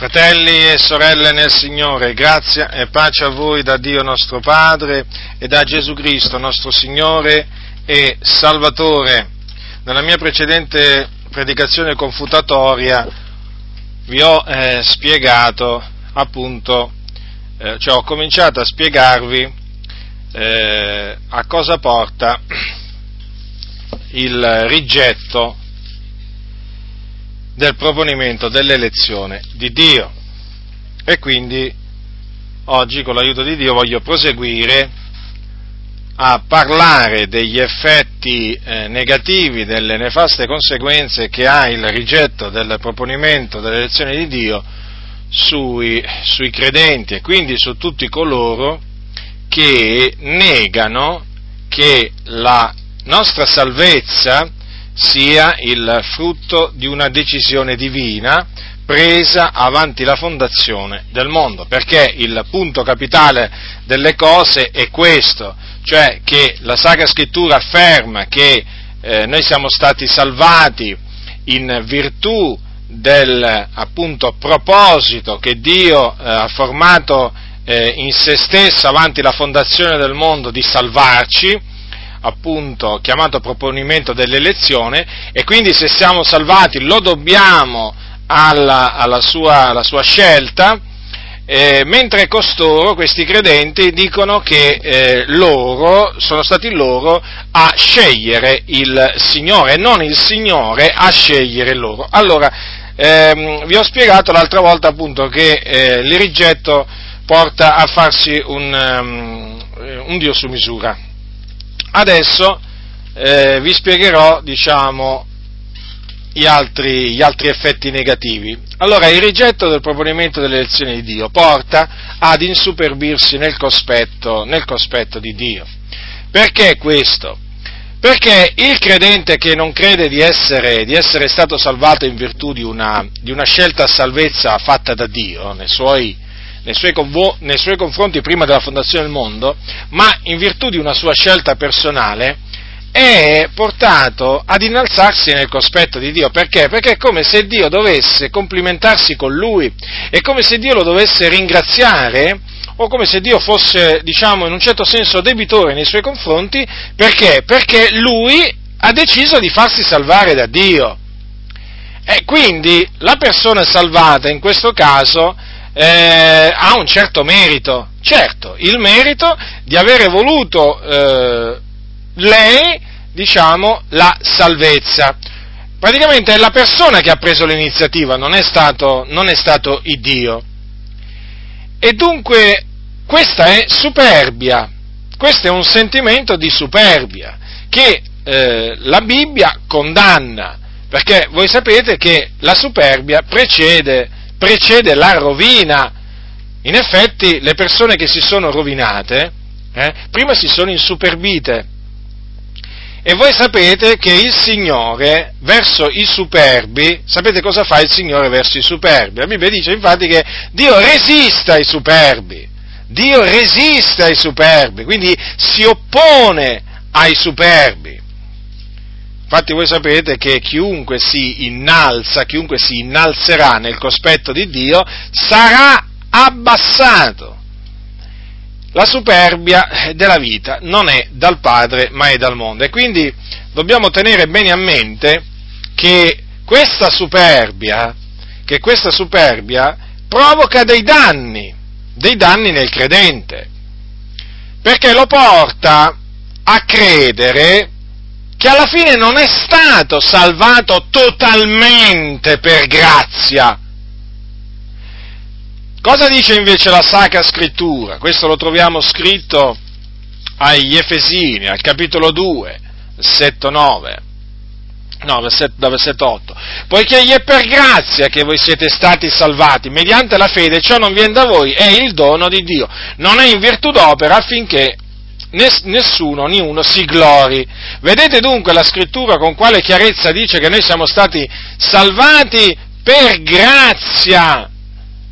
Fratelli e sorelle nel Signore, grazia e pace a voi da Dio nostro Padre e da Gesù Cristo nostro Signore e Salvatore. Nella mia precedente predicazione confutatoria vi ho spiegato appunto, cioè ho cominciato a spiegarvi a cosa porta il rigetto del proponimento dell'elezione di Dio. E quindi oggi, con l'aiuto di Dio, voglio proseguire a parlare degli effetti negativi, delle nefaste conseguenze che ha il rigetto del proponimento dell'elezione di Dio sui credenti e quindi su tutti coloro che negano che la nostra salvezza sia il frutto di una decisione divina presa avanti la fondazione del mondo, perché il punto capitale delle cose è questo, cioè che la Sacra Scrittura afferma che noi siamo stati salvati in virtù del appunto proposito che Dio ha formato in se stesso avanti la fondazione del mondo di salvarci, appunto chiamato proponimento dell'elezione, e quindi se siamo salvati lo dobbiamo alla sua scelta, mentre costoro, questi credenti, dicono che sono stati loro a scegliere il Signore e non il Signore a scegliere loro. Allora, vi ho spiegato l'altra volta appunto che il rigetto porta a farsi un Dio su misura. Adesso vi spiegherò, diciamo, gli altri effetti negativi. Allora, il rigetto del proponimento dell'elezione di Dio porta ad insuperbirsi nel cospetto di Dio. Perché questo? Perché il credente che non crede di essere stato salvato in virtù di una scelta a salvezza fatta da Dio nei suoi confronti prima della fondazione del mondo, ma in virtù di una sua scelta personale, è portato ad innalzarsi nel cospetto di Dio. Perché? Perché è come se Dio dovesse complimentarsi con lui, è come se Dio lo dovesse ringraziare, o come se Dio fosse, diciamo, in un certo senso debitore nei suoi confronti. Perché? Perché lui ha deciso di farsi salvare da Dio. E quindi la persona salvata in questo caso ha un certo merito, certo, il merito di avere voluto lei, diciamo, la salvezza. Praticamente è la persona che ha preso l'iniziativa, non è stato il Dio. E dunque questa è superbia, questo è un sentimento di superbia che la Bibbia condanna, perché voi sapete che la superbia precede la rovina. In effetti le persone che si sono rovinate prima si sono insuperbite, e voi sapete che il Signore verso i superbi, sapete cosa fa il Signore verso i superbi? La Bibbia dice infatti che Dio resiste ai superbi, quindi si oppone ai superbi. Infatti voi sapete che chiunque si innalzerà nel cospetto di Dio sarà abbassato. La superbia della vita non è dal Padre ma è dal mondo, e quindi dobbiamo tenere bene a mente che questa superbia provoca dei danni nel credente, perché lo porta a credere che alla fine non è stato salvato totalmente per grazia. Cosa dice invece la Sacra Scrittura? Questo lo troviamo scritto agli Efesini, al capitolo 2, versetto 8. Poiché gli è per grazia che voi siete stati salvati, mediante la fede, ciò non viene da voi, è il dono di Dio, non è in virtù d'opera affinché ognuno si glori. Vedete dunque la Scrittura con quale chiarezza dice che noi siamo stati salvati per grazia,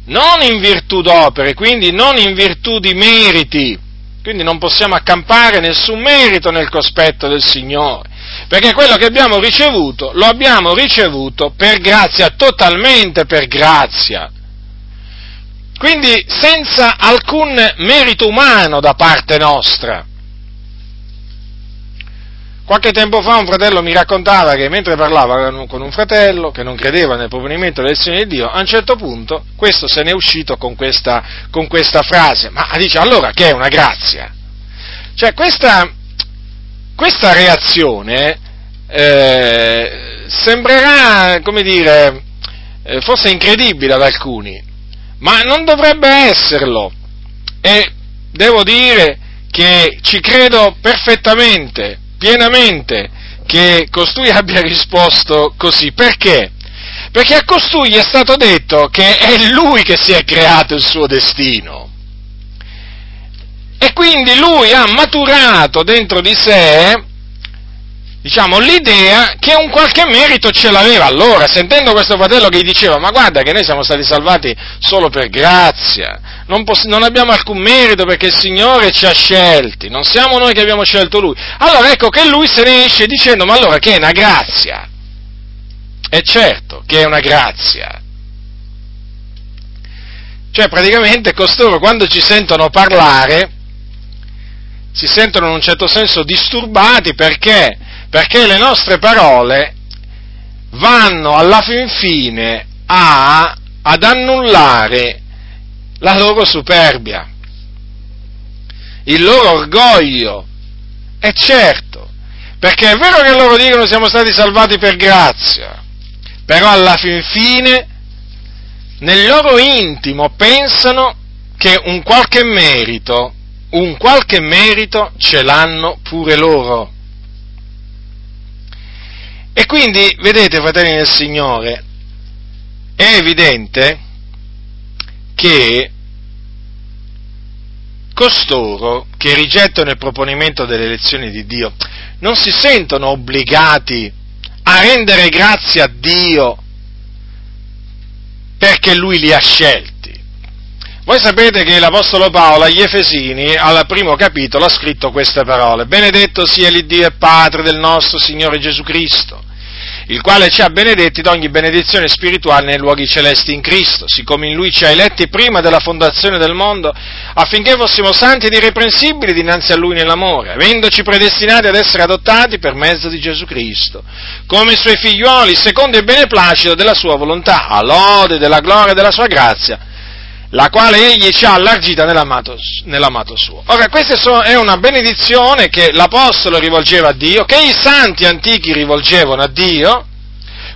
non in virtù d'opere, quindi non in virtù di meriti, quindi non possiamo accampare nessun merito nel cospetto del Signore, perché quello che abbiamo ricevuto, lo abbiamo ricevuto per grazia, totalmente per grazia. Quindi senza alcun merito umano da parte nostra. Qualche tempo fa un fratello mi raccontava che mentre parlava con un fratello che non credeva nel proponimento dell'elezione di Dio, a un certo punto questo se n'è uscito con questa frase, ma dice allora che è una grazia? Cioè questa reazione sembrerà, come dire, forse incredibile ad alcuni, ma non dovrebbe esserlo, e devo dire che ci credo perfettamente, pienamente, che costui abbia risposto così. Perché? Perché a costui è stato detto che è lui che si è creato il suo destino, e quindi lui ha maturato dentro di sé, diciamo, l'idea che un qualche merito ce l'aveva. Allora, sentendo questo fratello che gli diceva, ma guarda che noi siamo stati salvati solo per grazia, non abbiamo alcun merito perché il Signore ci ha scelti, non siamo noi che abbiamo scelto Lui, allora ecco che lui se ne esce dicendo, ma allora che è una grazia? È certo che è una grazia. Cioè praticamente costoro, quando ci sentono parlare, si sentono in un certo senso disturbati perché le nostre parole vanno alla fin fine ad annullare la loro superbia, il loro orgoglio. È certo, perché è vero che loro dicono siamo stati salvati per grazia, però alla fin fine nel loro intimo pensano che un qualche merito ce l'hanno pure loro. E quindi, vedete, fratelli del Signore, è evidente che costoro che rigettano il proponimento delle elezioni di Dio non si sentono obbligati a rendere grazie a Dio perché Lui li ha scelti. Voi sapete che l'Apostolo Paolo agli Efesini, al primo capitolo, ha scritto queste parole: benedetto sia l'Iddio e Padre del nostro Signore Gesù Cristo, il quale ci ha benedetti d'ogni benedizione spirituale nei luoghi celesti in Cristo, siccome in Lui ci ha eletti prima della fondazione del mondo, affinché fossimo santi ed irreprensibili dinanzi a Lui nell'amore, avendoci predestinati ad essere adottati per mezzo di Gesù Cristo, come i Suoi figliuoli, secondo il beneplacito della Sua volontà, a lode della gloria e della Sua grazia, la quale Egli ci ha allargita nell'amato Suo. Ora, questa è una benedizione che l'Apostolo rivolgeva a Dio, che i santi antichi rivolgevano a Dio,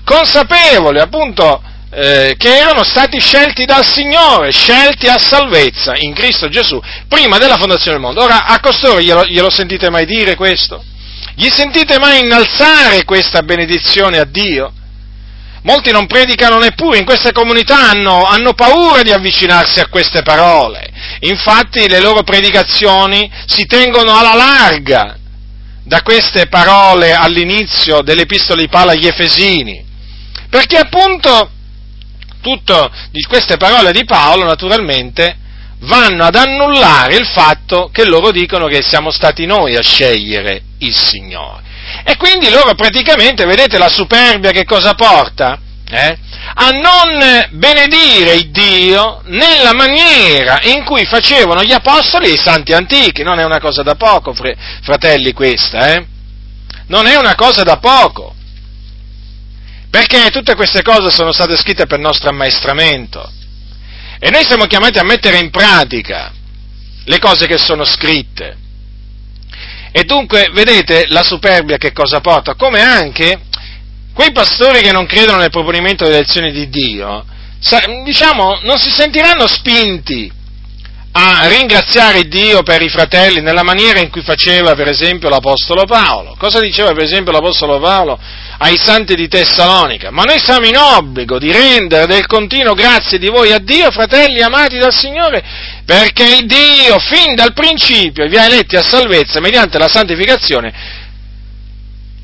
consapevoli appunto che erano stati scelti dal Signore, scelti a salvezza in Cristo Gesù, prima della fondazione del mondo. Ora, a costoro glielo sentite mai dire questo? Gli sentite mai innalzare questa benedizione a Dio? Molti non predicano neppure, in queste comunità hanno paura di avvicinarsi a queste parole, infatti le loro predicazioni si tengono alla larga da queste parole all'inizio dell'Epistola di Paolo agli Efesini, perché appunto queste parole di Paolo naturalmente vanno ad annullare il fatto che loro dicono che siamo stati noi a scegliere il Signore. E quindi loro praticamente, vedete, la superbia che cosa porta? A non benedire il Dio nella maniera in cui facevano gli apostoli e i santi antichi. Non è una cosa da poco, fratelli, questa, Non è una cosa da poco. Perché tutte queste cose sono state scritte per nostro ammaestramento. E noi siamo chiamati a mettere in pratica le cose che sono scritte. E dunque, vedete, la superbia che cosa porta? Come anche quei pastori che non credono nel proponimento delle elezioni di Dio, diciamo, non si sentiranno spinti a ringraziare Dio per i fratelli nella maniera in cui faceva, per esempio, l'Apostolo Paolo. Cosa diceva, per esempio, l'Apostolo Paolo ai santi di Tessalonica? Ma noi siamo in obbligo di rendere del continuo grazie di voi a Dio, fratelli amati dal Signore, perché Dio, fin dal principio, vi ha eletti a salvezza mediante la santificazione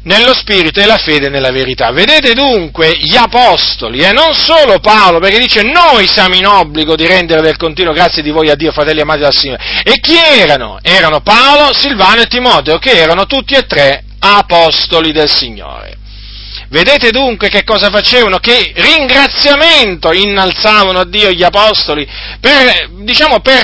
nello spirito e la fede nella verità. Vedete dunque gli apostoli, e non solo Paolo, perché dice noi siamo in obbligo di rendere del continuo grazie di voi a Dio, fratelli amati dal Signore. E chi erano? Erano Paolo, Silvano e Timoteo, che erano tutti e tre apostoli del Signore. Vedete dunque che cosa facevano? Che ringraziamento innalzavano a Dio gli apostoli, per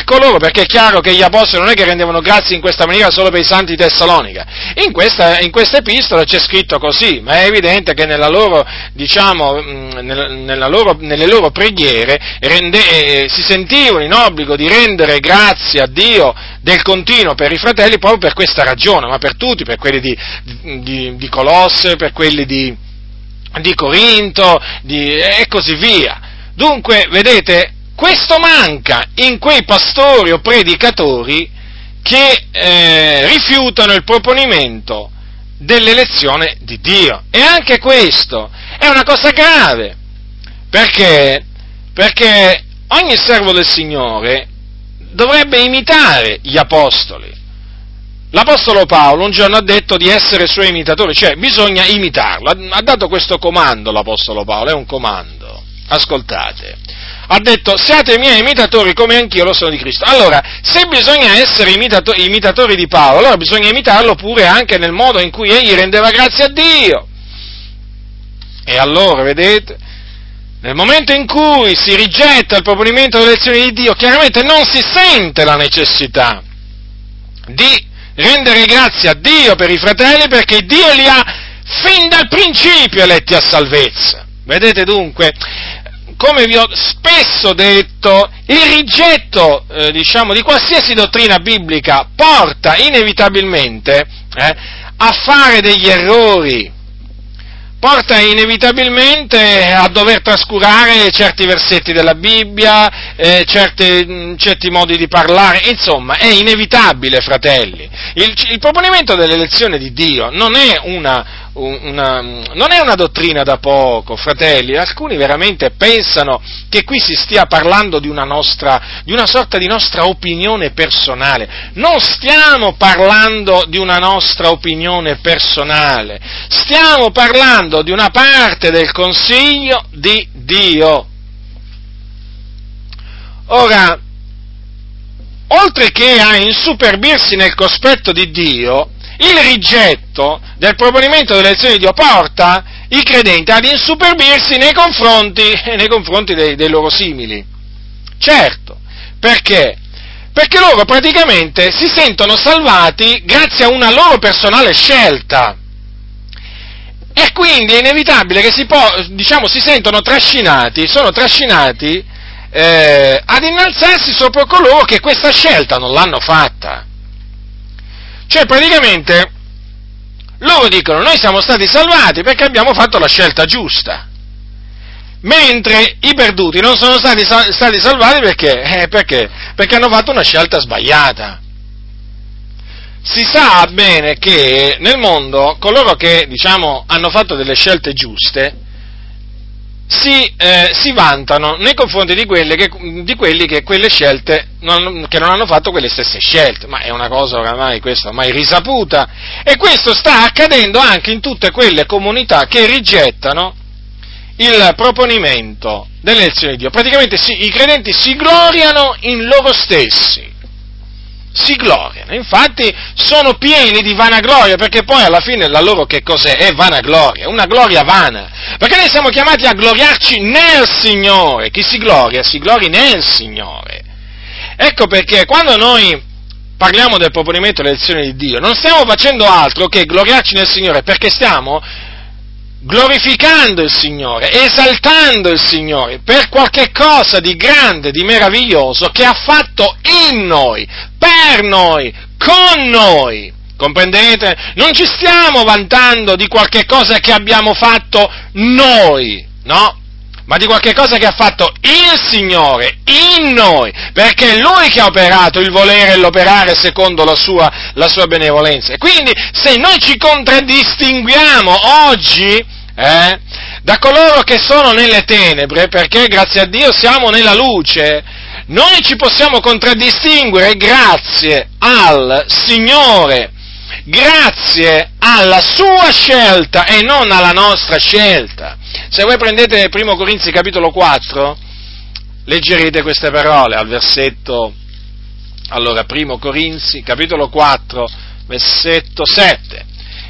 coloro, perché è chiaro che gli apostoli non è che rendevano grazie in questa maniera solo per i santi di Tessalonica. In questa epistola c'è scritto così, ma è evidente che nelle loro preghiere si sentivano in obbligo di rendere grazie a Dio del continuo per i fratelli proprio per questa ragione, ma per tutti, per quelli di Colosse, per quelli di Corinto, e così via. Dunque, vedete, questo manca in quei pastori o predicatori che rifiutano il proponimento dell'elezione di Dio. E anche questo è una cosa grave, perché ogni servo del Signore dovrebbe imitare gli apostoli. L'Apostolo Paolo un giorno ha detto di essere suo imitatore, cioè bisogna imitarlo, ha dato questo comando l'Apostolo Paolo, è un comando, ascoltate, ha detto siate miei imitatori come anch'io lo sono di Cristo. Allora, se bisogna essere imitatori di Paolo, allora bisogna imitarlo pure anche nel modo in cui egli rendeva grazie a Dio. E allora, vedete, nel momento in cui si rigetta il proponimento dell'elezione di Dio, chiaramente non si sente la necessità di rendere grazie a Dio per i fratelli, perché Dio li ha fin dal principio eletti a salvezza. Vedete dunque, come vi ho spesso detto, il rigetto di qualsiasi dottrina biblica porta inevitabilmente a fare degli errori, porta inevitabilmente a dover trascurare certi versetti della Bibbia, certi modi di parlare, insomma, è inevitabile, fratelli. Il proponimento dell'elezione di Dio non è una dottrina da poco, fratelli. Alcuni veramente pensano che qui si stia parlando di una sorta di nostra opinione personale. Non stiamo parlando di una nostra opinione personale, stiamo parlando di una parte del consiglio di Dio. Ora, oltre che a insuperbirsi nel cospetto di Dio, il rigetto del proponimento dell'elezione di Dio porta i credenti ad insuperbirsi nei confronti dei loro simili. Certo, perché? Perché loro praticamente si sentono salvati grazie a una loro personale scelta. E quindi è inevitabile che sono trascinati ad innalzarsi sopra coloro che questa scelta non l'hanno fatta. Cioè, praticamente, loro dicono, noi siamo stati salvati perché abbiamo fatto la scelta giusta, mentre i perduti non sono stati salvati perché hanno fatto una scelta sbagliata. Si sa bene che nel mondo coloro che, hanno fatto delle scelte giuste si vantano nei confronti di quelli che non hanno fatto quelle stesse scelte, ma è una cosa oramai risaputa, e questo sta accadendo anche in tutte quelle comunità che rigettano il proponimento dell'elezione di Dio. Praticamente i credenti si gloriano in loro stessi, si gloriano, infatti sono pieni di vanagloria, perché poi alla fine la loro che cos'è? È vanagloria, una gloria vana, perché noi siamo chiamati a gloriarci nel Signore. Chi si gloria nel Signore. Ecco perché quando noi parliamo del proponimento dell'elezione di Dio, non stiamo facendo altro che gloriarci nel Signore, perché stiamo glorificando il Signore, esaltando il Signore per qualche cosa di grande, di meraviglioso che ha fatto in noi, per noi, con noi. Comprendete? Non ci stiamo vantando di qualche cosa che abbiamo fatto noi, no? Ma di qualche cosa che ha fatto il Signore in noi, perché è Lui che ha operato il volere e l'operare secondo la sua benevolenza. E quindi, se noi ci contraddistinguiamo oggi da coloro che sono nelle tenebre, perché grazie a Dio siamo nella luce, noi ci possiamo contraddistinguere grazie al Signore, grazie alla sua scelta e non alla nostra scelta. Se voi prendete 1 Corinzi capitolo 4, leggerete queste parole al versetto, allora 1 Corinzi capitolo 4, versetto 7.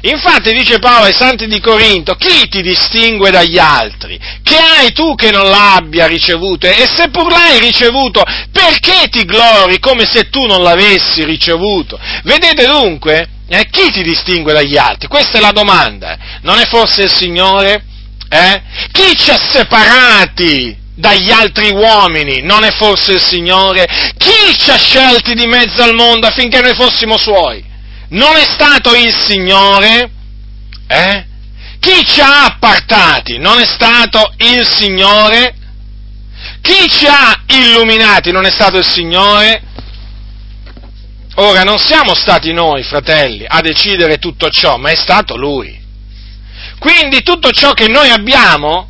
Infatti, dice Paolo ai santi di Corinto, chi ti distingue dagli altri? Che hai tu che non l'abbia ricevuto? E se pur l'hai ricevuto, perché ti glori come se tu non l'avessi ricevuto? Vedete dunque, chi ti distingue dagli altri? Questa è la domanda. Non è forse il Signore? Chi ci ha separati dagli altri uomini? Non è forse il Signore? Chi ci ha scelti di mezzo al mondo affinché noi fossimo Suoi? Non è stato il Signore? Chi ci ha appartati? Non è stato il Signore? Chi ci ha illuminati? Non è stato il Signore? Ora, non siamo stati noi, fratelli, a decidere tutto ciò, ma è stato Lui. Quindi tutto ciò che noi abbiamo,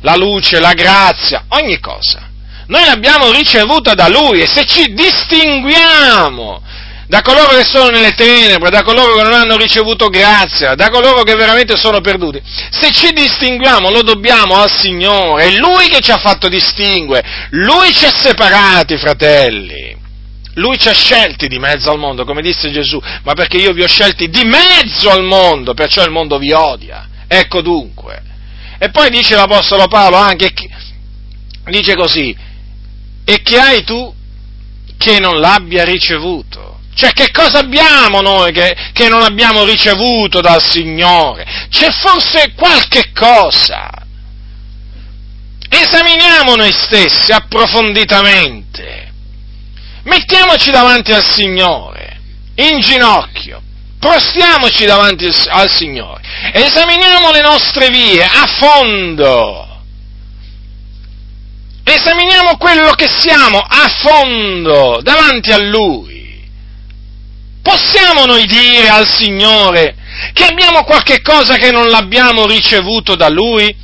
la luce, la grazia, ogni cosa, noi l'abbiamo ricevuta da Lui, e se ci distinguiamo da coloro che sono nelle tenebre, da coloro che non hanno ricevuto grazia, da coloro che veramente sono perduti, se ci distinguiamo lo dobbiamo al Signore, è Lui che ci ha fatto distinguere, Lui ci ha separati, fratelli, Lui ci ha scelti di mezzo al mondo, come disse Gesù, ma perché io vi ho scelti di mezzo al mondo, perciò il mondo vi odia. Ecco dunque. E poi dice l'Apostolo Paolo anche, dice così, e che hai tu che non l'abbia ricevuto? Cioè, che cosa abbiamo noi che non abbiamo ricevuto dal Signore? C'è forse qualche cosa? Esaminiamo noi stessi approfonditamente. Mettiamoci davanti al Signore, in ginocchio, prostiamoci davanti al Signore, esaminiamo le nostre vie a fondo, esaminiamo quello che siamo a fondo davanti a Lui. Possiamo noi dire al Signore che abbiamo qualche cosa che non l'abbiamo ricevuto da Lui?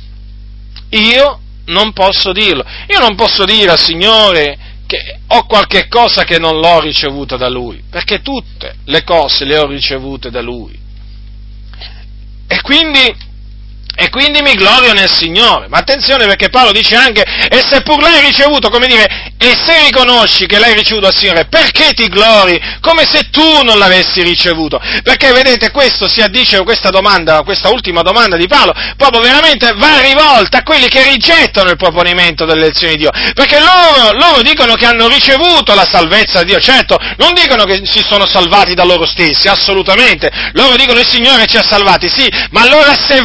Io non posso dirlo, io non posso dire al Signore che ho qualche cosa che non l'ho ricevuta da Lui, perché tutte le cose le ho ricevute da Lui. E quindi mi glorio nel Signore. Ma attenzione, perché Paolo dice anche, e se pur l'hai ricevuto, come dire, e se riconosci che l'hai ricevuto al Signore, perché ti glori come se tu non l'avessi ricevuto? Perché vedete, questo si addice a questa domanda, questa ultima domanda di Paolo, proprio veramente va rivolta a quelli che rigettano il proponimento delle elezioni di Dio, perché loro dicono che hanno ricevuto la salvezza di Dio. Certo, non dicono che si sono salvati da loro stessi, assolutamente, loro dicono il Signore ci ha salvati, sì, ma allora se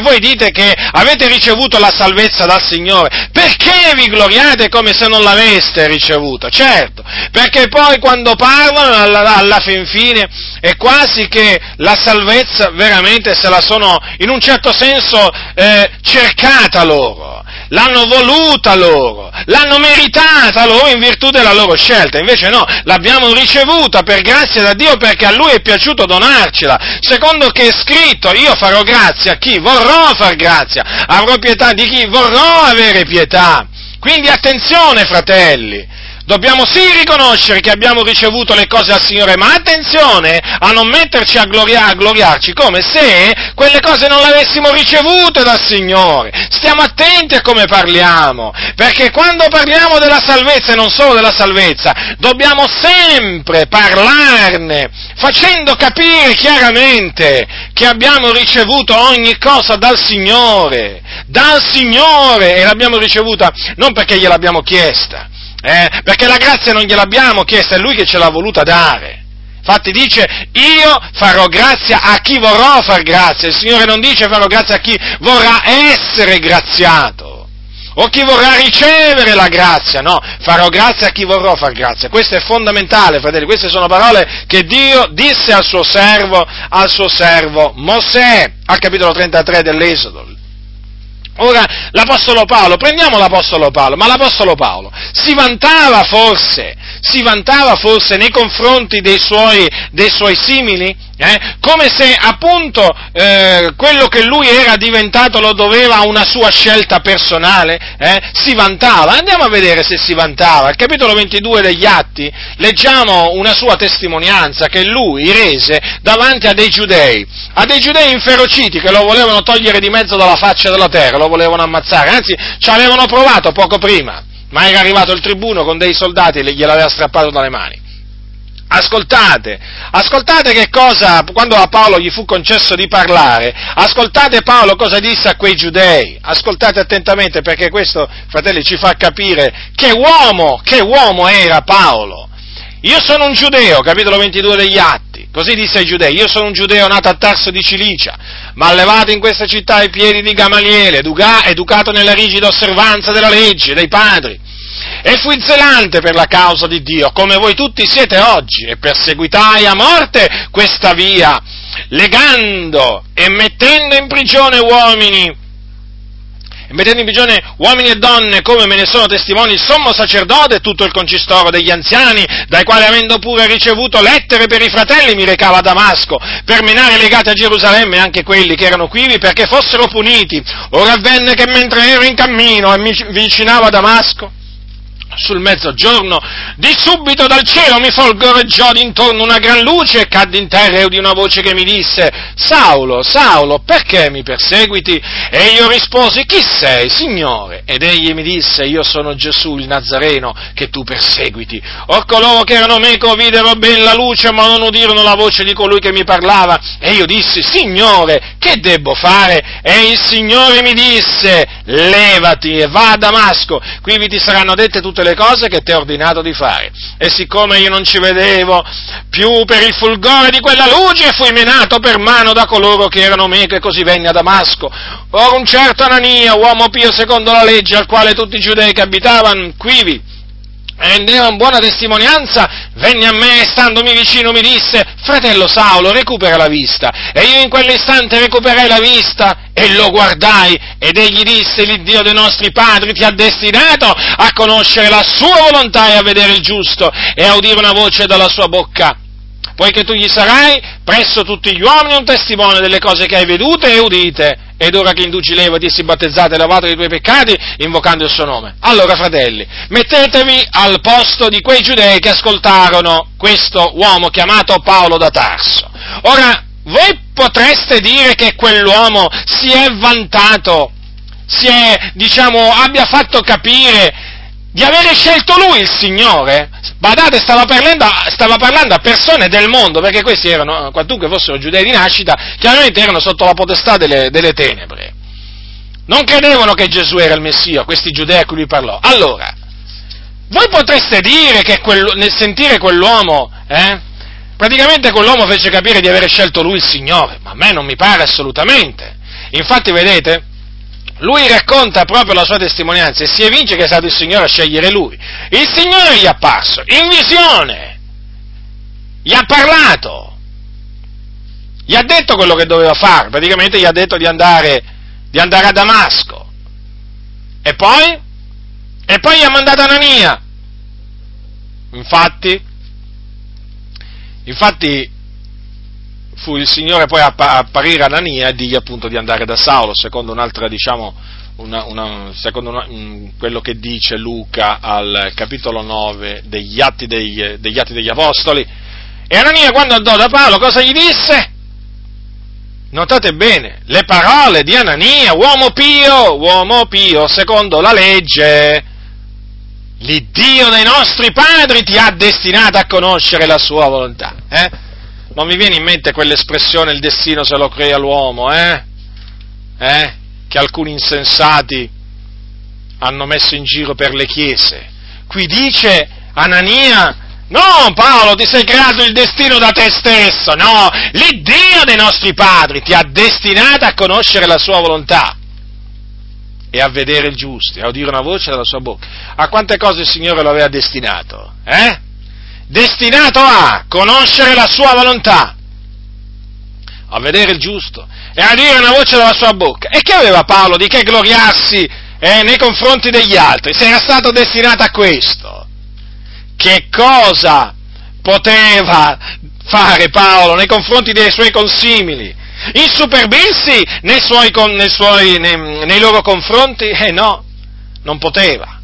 voi dite che avete ricevuto la salvezza dal Signore, perché vi gloriate come se non l'aveste ricevuta? Certo, perché poi quando parlano alla fin fine è quasi che la salvezza veramente se la sono in un certo senso cercata loro, l'hanno voluta loro, l'hanno meritata loro in virtù della loro scelta. Invece no, l'abbiamo ricevuta per grazia da Dio, perché a Lui è piaciuto donarcela, secondo che è scritto, io farò grazia a chi vorrò far grazia, avrò pietà di chi vorrò avere pietà. Quindi attenzione, fratelli, dobbiamo sì riconoscere che abbiamo ricevuto le cose dal Signore, ma attenzione a non metterci a gloriarci come se quelle cose non le avessimo ricevute dal Signore. Stiamo attenti a come parliamo, perché quando parliamo della salvezza, e non solo della salvezza, dobbiamo sempre parlarne, facendo capire chiaramente che abbiamo ricevuto ogni cosa dal Signore, e l'abbiamo ricevuta non perché gliel'abbiamo chiesta, perché la grazia non gliel'abbiamo chiesta, è Lui che ce l'ha voluta dare. Infatti dice, io farò grazia a chi vorrò far grazia. Il Signore non dice farò grazia a chi vorrà essere graziato o chi vorrà ricevere la grazia, no, farò grazia a chi vorrò far grazia. Questo è fondamentale, fratelli, queste sono parole che Dio disse al suo servo Mosè, al capitolo 33 dell'Esodo. Ora, l'Apostolo Paolo si vantava forse nei confronti dei suoi simili, come se appunto quello che lui era diventato lo doveva a una sua scelta personale, si vantava. Andiamo a vedere se si vantava. Al capitolo 22 degli Atti leggiamo una sua testimonianza che lui rese davanti a dei giudei inferociti che lo volevano togliere di mezzo dalla faccia della terra, lo volevano ammazzare, anzi ci avevano provato poco prima, ma era arrivato il tribuno con dei soldati e gliel'aveva strappato dalle mani. Ascoltate che cosa, quando a Paolo gli fu concesso di parlare, ascoltate Paolo cosa disse a quei giudei, ascoltate attentamente, perché questo, fratelli, ci fa capire che uomo era Paolo. Io sono un giudeo, capitolo 22 degli Atti, così disse ai giudei: io sono un giudeo nato a Tarso di Cilicia, ma allevato in questa città ai piedi di Gamaliele, educato nella rigida osservanza della legge dei padri. E fui zelante per la causa di Dio, come voi tutti siete oggi, e perseguitai a morte questa via, legando e mettendo in prigione uomini e donne, come me ne sono testimoni il sommo sacerdote e tutto il concistoro degli anziani, dai quali, avendo pure ricevuto lettere per i fratelli, mi recava a Damasco, per menare legati a Gerusalemme anche quelli che erano quivi, perché fossero puniti. Ora avvenne che mentre ero in cammino e mi avvicinavo a Damasco, sul mezzogiorno, di subito dal cielo mi folgoreggiò d'intorno una gran luce e cadde in terra e udì una voce che mi disse: Saulo, Saulo, perché mi perseguiti? E io risposi: chi sei, Signore? Ed egli mi disse: io sono Gesù il Nazareno che tu perseguiti. Or coloro che erano meco videro ben la luce, ma non udirono la voce di colui che mi parlava. E io dissi: Signore, che debbo fare? E il Signore mi disse: levati e va a Damasco, quivi ti saranno dette tutte le cose che ti ho ordinato di fare. E siccome io non ci vedevo più per il fulgore di quella luce, fui menato per mano da coloro che erano meco, e così venne a Damasco. Ora un certo Anania, uomo pio secondo la legge, al quale tutti i giudei che abitavano quivi rendevano buona testimonianza, venne a me e, standomi vicino, mi disse: fratello Saulo, recupera la vista. E io in quell'istante recuperai la vista e lo guardai, ed egli disse: l'Iddio dei nostri padri ti ha destinato a conoscere la sua volontà e a vedere il giusto e a udire una voce dalla sua bocca, poiché tu gli sarai presso tutti gli uomini un testimone delle cose che hai vedute e udite. Ed ora che indugi, levati e si battezzate, lavate dei tuoi peccati, invocando il suo nome. Allora, fratelli, mettetevi al posto di quei giudei che ascoltarono questo uomo chiamato Paolo da Tarso. Ora, voi potreste dire che quell'uomo si è vantato, abbia fatto capire di avere scelto lui il Signore. Badate, stava parlando a persone del mondo, perché questi erano, quantunque fossero giudei di nascita, chiaramente erano sotto la potestà delle tenebre. Non credevano che Gesù era il Messia, questi giudei a cui lui parlò. Allora, voi potreste dire che nel sentire quell'uomo, praticamente quell'uomo fece capire di avere scelto lui il Signore, ma a me non mi pare assolutamente. Infatti, vedete, lui racconta proprio la sua testimonianza e si evince che è stato il Signore a scegliere lui. Il Signore gli è apparso in visione, gli ha parlato, gli ha detto quello che doveva fare, praticamente gli ha detto di andare a Damasco. E poi gli ha mandato Anania. Infatti fu il Signore poi a apparire a Anania e dirgli appunto di andare da Saulo, secondo un'altra, quello che dice Luca al capitolo 9 degli Atti degli Apostoli. E Anania, quando andò da Paolo, cosa gli disse? Notate bene le parole di Anania: uomo pio, secondo la legge, l'Iddio dei nostri padri ti ha destinato a conoscere la sua volontà. Non mi viene in mente quell'espressione: il destino se lo crea l'uomo, che alcuni insensati hanno messo in giro per le chiese. Qui dice Anania: no, Paolo, ti sei creato il destino da te stesso, no, l'Iddio dei nostri padri ti ha destinato a conoscere la sua volontà e a vedere il giusto, a udire una voce dalla sua bocca. A quante cose il Signore lo aveva destinato? Destinato a conoscere la sua volontà, a vedere il giusto e a dire una voce dalla sua bocca. E che aveva Paolo di che gloriarsi nei confronti degli altri, se era stato destinato a questo? Che cosa poteva fare Paolo nei confronti dei suoi consimili? Insuperbirsi nei loro confronti? No, non poteva,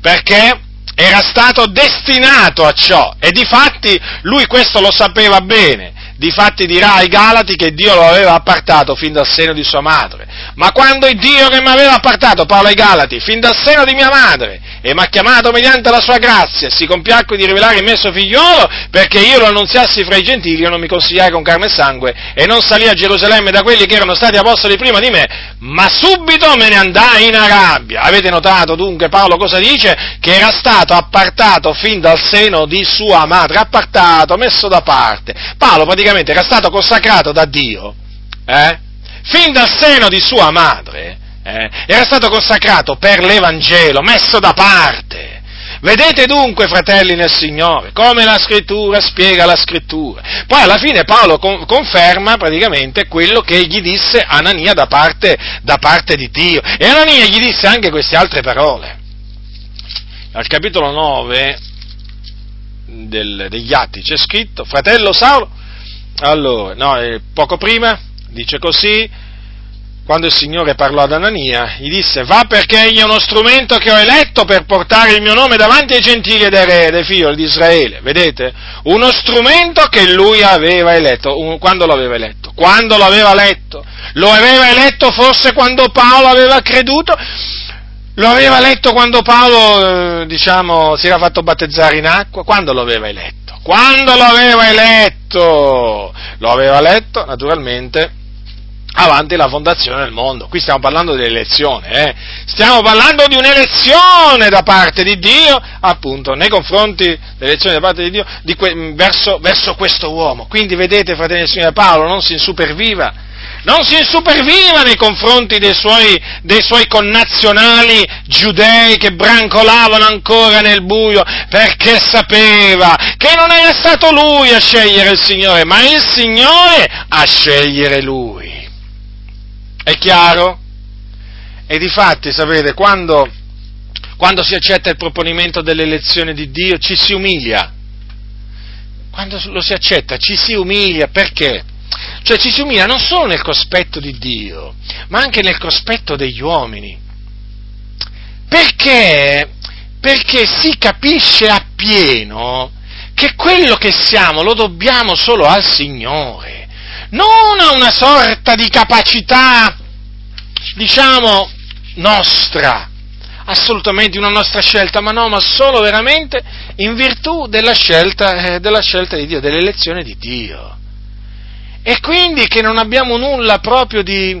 perché era stato destinato a ciò, e difatti lui questo lo sapeva bene. Difatti dirà ai Galati che Dio lo aveva appartato fin dal seno di sua madre. Ma quando è Dio che mi aveva appartato, Paolo ai Galati, fin dal seno di mia madre, e mi ha chiamato mediante la sua grazia, si compiacque di rivelare in me suo figliolo, perché io lo annunziassi fra i gentili, io non mi consigliai con carne e sangue, e non salì a Gerusalemme da quelli che erano stati apostoli prima di me, ma subito me ne andai in Arabia. Avete notato dunque Paolo cosa dice? Che era stato appartato fin dal seno di sua madre, appartato, messo da parte. Paolo praticamente era stato consacrato da Dio, fin dal seno di sua madre, era stato consacrato per l'Evangelo, messo da parte. Vedete dunque, fratelli nel Signore, come la Scrittura spiega la Scrittura. Poi alla fine Paolo conferma praticamente quello che gli disse Anania da parte di Dio. E Anania gli disse anche queste altre parole. Al capitolo 9 degli Atti c'è scritto: fratello Saulo, poco prima, dice così, quando il Signore parlò ad Anania, gli disse: va, perché egli è uno strumento che ho eletto per portare il mio nome davanti ai gentili ed ai re, dei figli di Israele. Vedete? Uno strumento che lui aveva eletto. Quando lo aveva eletto? Quando lo aveva letto? Lo aveva eletto forse quando Paolo aveva creduto? Lo aveva eletto quando Paolo, si era fatto battezzare in acqua? Quando lo aveva eletto? Quando lo aveva eletto? Lo aveva eletto, naturalmente, avanti la fondazione del mondo. Qui stiamo parlando di elezione, stiamo parlando di un'elezione da parte di Dio, appunto, nei confronti dell'elezione da parte di Dio verso questo uomo. Quindi vedete, fratelli e signori, Paolo non si insuperviva nei confronti dei suoi connazionali giudei che brancolavano ancora nel buio, perché sapeva che non era stato lui a scegliere il Signore, ma il Signore a scegliere lui. È chiaro? E difatti, sapete, quando si accetta il proponimento dell'elezione di Dio, ci si umilia. Quando lo si accetta, ci si umilia. Perché? Cioè, ci si umilia non solo nel cospetto di Dio, ma anche nel cospetto degli uomini. Perché? Perché si capisce appieno che quello che siamo lo dobbiamo solo al Signore. Non a una sorta di capacità, nostra, assolutamente una nostra scelta, ma solo veramente in virtù della scelta di Dio, dell'elezione di Dio. E quindi che non abbiamo nulla proprio di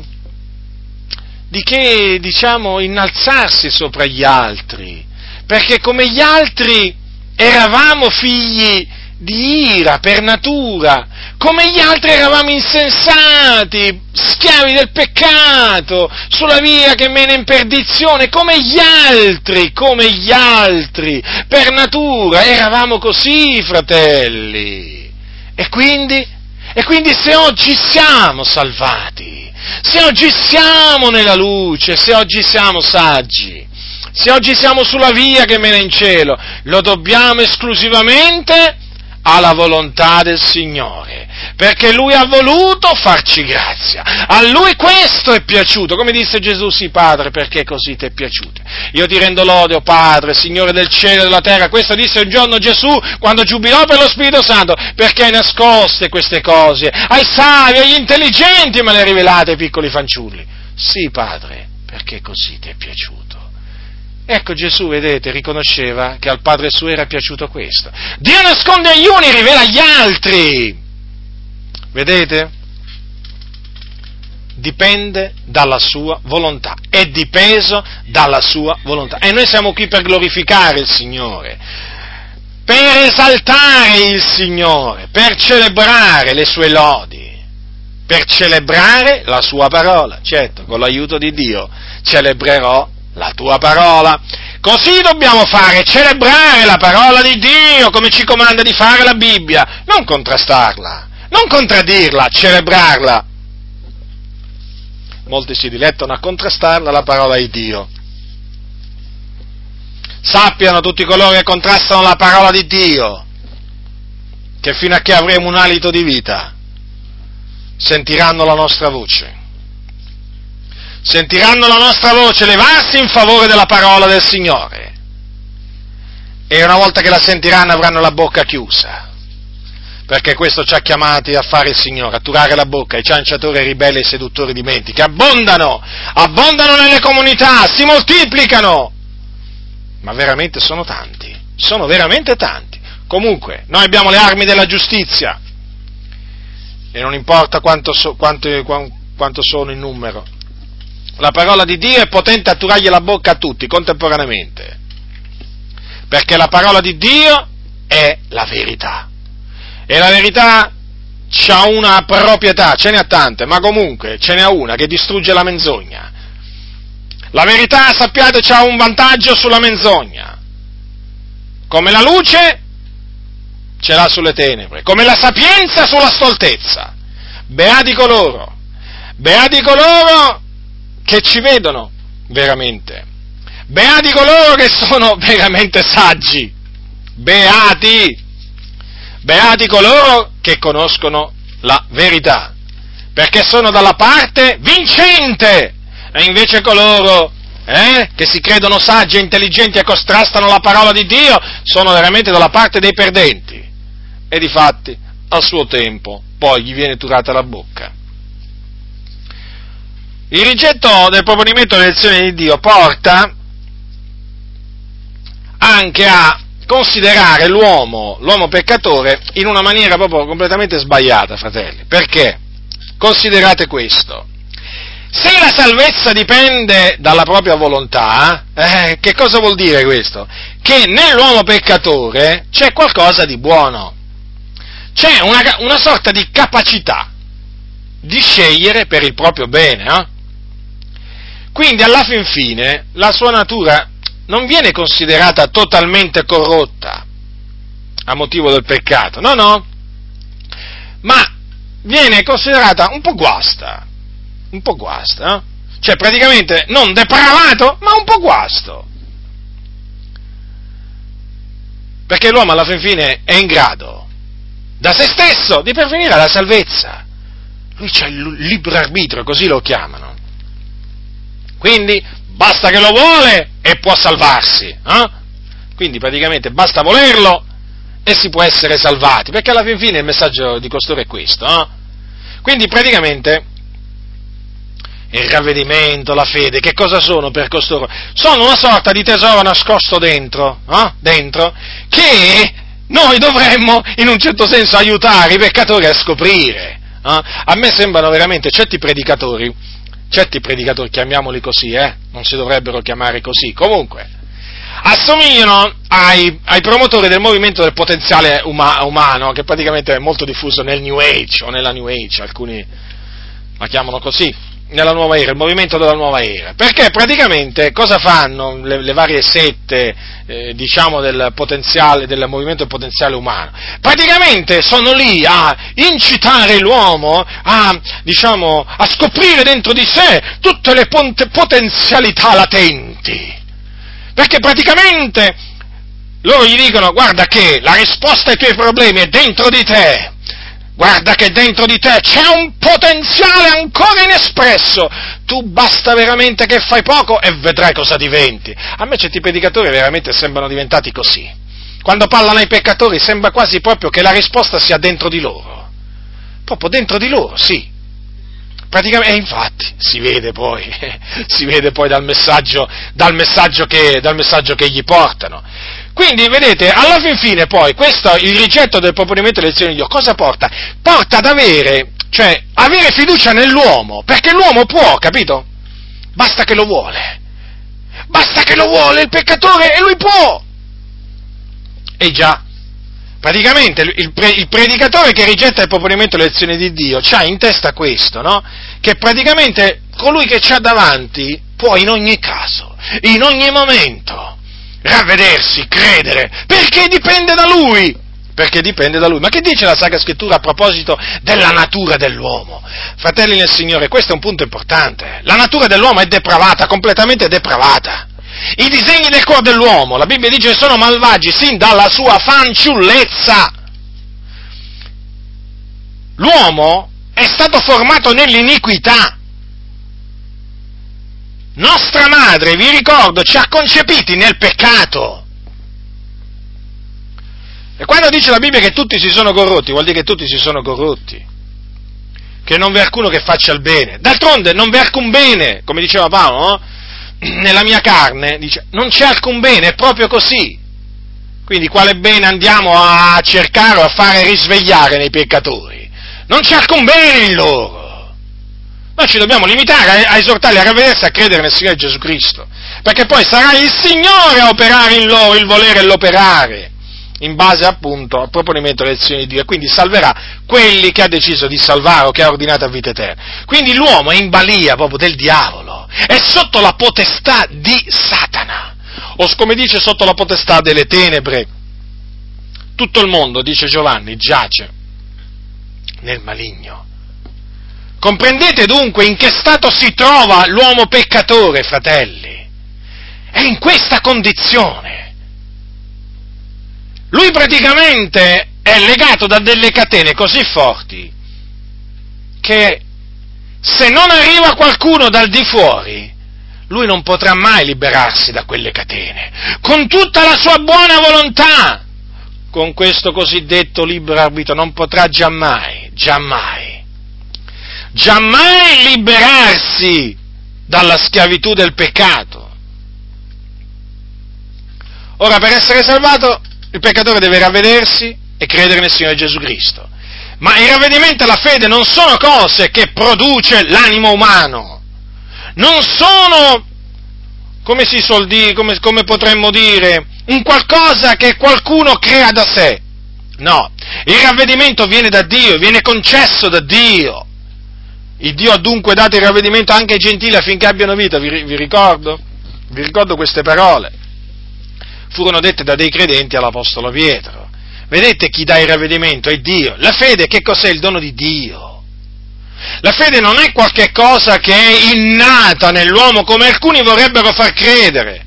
che innalzarsi sopra gli altri, perché come gli altri eravamo figli di ira per natura, come gli altri eravamo insensati, schiavi del peccato, sulla via che mena in perdizione, come gli altri, per natura eravamo così, fratelli. E quindi se oggi siamo salvati, se oggi siamo nella luce, se oggi siamo saggi, se oggi siamo sulla via che mena in cielo, lo dobbiamo esclusivamente alla volontà del Signore, perché Lui ha voluto farci grazia, a Lui questo è piaciuto, come disse Gesù: sì, Padre, perché così ti è piaciuto, io ti rendo lode, o Padre, Signore del cielo e della terra. Questo disse un giorno Gesù quando giubilò per lo Spirito Santo: perché hai nascoste queste cose ai savi, agli intelligenti, ma le rivelate ai piccoli fanciulli. Sì, Padre, perché così ti è piaciuto. Ecco, Gesù, vedete, riconosceva che al Padre suo era piaciuto questo. Dio nasconde agli uni e rivela agli altri. Vedete? Dipende dalla sua volontà, è dipeso dalla sua volontà. E noi siamo qui per glorificare il Signore, per esaltare il Signore, per celebrare le sue lodi, per celebrare la sua parola. Certo, con l'aiuto di Dio celebrerò la tua parola. Così dobbiamo fare, celebrare la parola di Dio come ci comanda di fare la Bibbia, non contrastarla, non contraddirla, celebrarla. Molti si dilettano a contrastarla, la parola di Dio. Sappiano tutti coloro che contrastano la parola di Dio che fino a che avremo un alito di vita sentiranno la nostra voce. Sentiranno la nostra voce levarsi in favore della parola del Signore. E una volta che la sentiranno avranno la bocca chiusa, perché questo ci ha chiamati a fare il Signore, a turare la bocca ai cianciatori, ai ribelli e ai seduttori di menti, che abbondano nelle comunità, si moltiplicano, ma veramente sono tanti, sono veramente tanti. Comunque, noi abbiamo le armi della giustizia, e non importa quanto sono in numero, la parola di Dio è potente a turargli la bocca a tutti, contemporaneamente, perché la parola di Dio è la verità, e la verità c'ha una proprietà, ce ne ha tante, ma comunque ce n'è una che distrugge la menzogna. La verità, sappiate, c'ha un vantaggio sulla menzogna, come la luce ce l'ha sulle tenebre, come la sapienza sulla stoltezza. Beati coloro che ci vedono veramente, beati coloro che sono veramente saggi, beati coloro che conoscono la verità, perché sono dalla parte vincente, e invece coloro che si credono saggi e intelligenti e contrastano la parola di Dio sono veramente dalla parte dei perdenti, e difatti al suo tempo poi gli viene turata la bocca. Il rigetto del proponimento dell'elezione di Dio porta anche a considerare l'uomo peccatore in una maniera proprio completamente sbagliata, fratelli, perché considerate questo: se la salvezza dipende dalla propria volontà, che cosa vuol dire questo? Che nell'uomo peccatore c'è qualcosa di buono, c'è una sorta di capacità di scegliere per il proprio bene, no? Quindi alla fin fine la sua natura non viene considerata totalmente corrotta a motivo del peccato, no, ma viene considerata un po' guasta, no? Cioè praticamente non depravato, ma un po' guasto, perché l'uomo alla fin fine è in grado da se stesso di pervenire alla salvezza, lui c'ha il libero arbitrio, così lo chiamano, quindi basta che lo vuole e può salvarsi, Quindi praticamente basta volerlo e si può essere salvati, perché alla fin fine il messaggio di costoro è questo, Quindi praticamente il ravvedimento, la fede, che cosa sono per costoro? Sono una sorta di tesoro nascosto dentro, che noi dovremmo in un certo senso aiutare i peccatori a scoprire. A me sembrano veramente certi predicatori, chiamiamoli così, non si dovrebbero chiamare così, comunque, assomigliano ai promotori del movimento del potenziale umano, che praticamente è molto diffuso nel New Age, o nella New Age, alcuni la chiamano così, nella nuova era, il movimento della nuova era, perché praticamente cosa fanno le varie sette, del movimento del potenziale umano? Praticamente sono lì a incitare l'uomo a scoprire dentro di sé tutte le potenzialità latenti, perché praticamente loro gli dicono: guarda che la risposta ai tuoi problemi è dentro di te, guarda che dentro di te c'è un potenziale ancora inespresso, tu basta veramente che fai poco e vedrai cosa diventi. A me certi predicatori veramente sembrano diventati così, quando parlano ai peccatori sembra quasi proprio che la risposta sia dentro di loro, proprio dentro di loro, sì, praticamente, e infatti si vede poi dal messaggio che gli portano. Quindi, vedete, alla fin fine poi, questo, il rigetto del proponimento dell'elezione di Dio, cosa porta? Porta ad avere fiducia nell'uomo, perché l'uomo può, capito? Basta che lo vuole il peccatore, e lui può! E già, praticamente, il predicatore che rigetta il proponimento dell'elezione di Dio c'ha in testa questo, no? Che praticamente colui che c'ha davanti può in ogni caso, in ogni momento, ravvedersi, credere, perché dipende da lui, ma che dice la Sacra Scrittura a proposito della natura dell'uomo? Fratelli nel Signore, questo è un punto importante, la natura dell'uomo è depravata, completamente depravata, i disegni del cuore dell'uomo, la Bibbia dice, sono malvagi sin dalla sua fanciullezza, l'uomo è stato formato nell'iniquità, nostra madre, vi ricordo, ci ha concepiti nel peccato, E quando dice la Bibbia che tutti si sono corrotti, vuol dire che tutti si sono corrotti, che non v'è alcuno che faccia il bene. D'altronde non v'è alcun bene, come diceva Paolo, no? Nella mia carne, dice, non c'è alcun bene, è proprio così. Quindi quale bene andiamo a cercare o a fare risvegliare nei peccatori? Non c'è alcun bene in loro. Noi ci dobbiamo limitare a esortarli a ravvedersi, a credere nel Signore Gesù Cristo, perché poi sarà il Signore a operare in loro il volere e l'operare, in base appunto al proponimento dell'elezione di Dio, e quindi salverà quelli che ha deciso di salvare o che ha ordinato a vita eterna. Quindi l'uomo è in balia proprio del diavolo, è sotto la potestà di Satana, o come dice sotto la potestà delle tenebre. Tutto il mondo, dice Giovanni, giace nel maligno. Comprendete dunque in che stato si trova l'uomo peccatore, fratelli? È in questa condizione. Lui praticamente è legato da delle catene così forti che se non arriva qualcuno dal di fuori, lui non potrà mai liberarsi da quelle catene, con tutta la sua buona volontà, con questo cosiddetto libero arbitrio, non potrà giammai liberarsi dalla schiavitù del peccato. Ora, per essere salvato, il peccatore deve ravvedersi e credere nel Signore Gesù Cristo. Ma il ravvedimento e la fede non sono cose che produce l'animo umano. Non sono, come si suol dire, come potremmo dire, un qualcosa che qualcuno crea da sé. No, il ravvedimento viene da Dio, viene concesso da Dio. Il Dio ha dunque dato il ravvedimento anche ai gentili affinché abbiano vita. Vi ricordo queste parole. Furono dette da dei credenti all'Apostolo Pietro. Vedete, chi dà il ravvedimento è Dio. La fede che cos'è? Il dono di Dio. La fede non è qualche cosa che è innata nell'uomo, come alcuni vorrebbero far credere.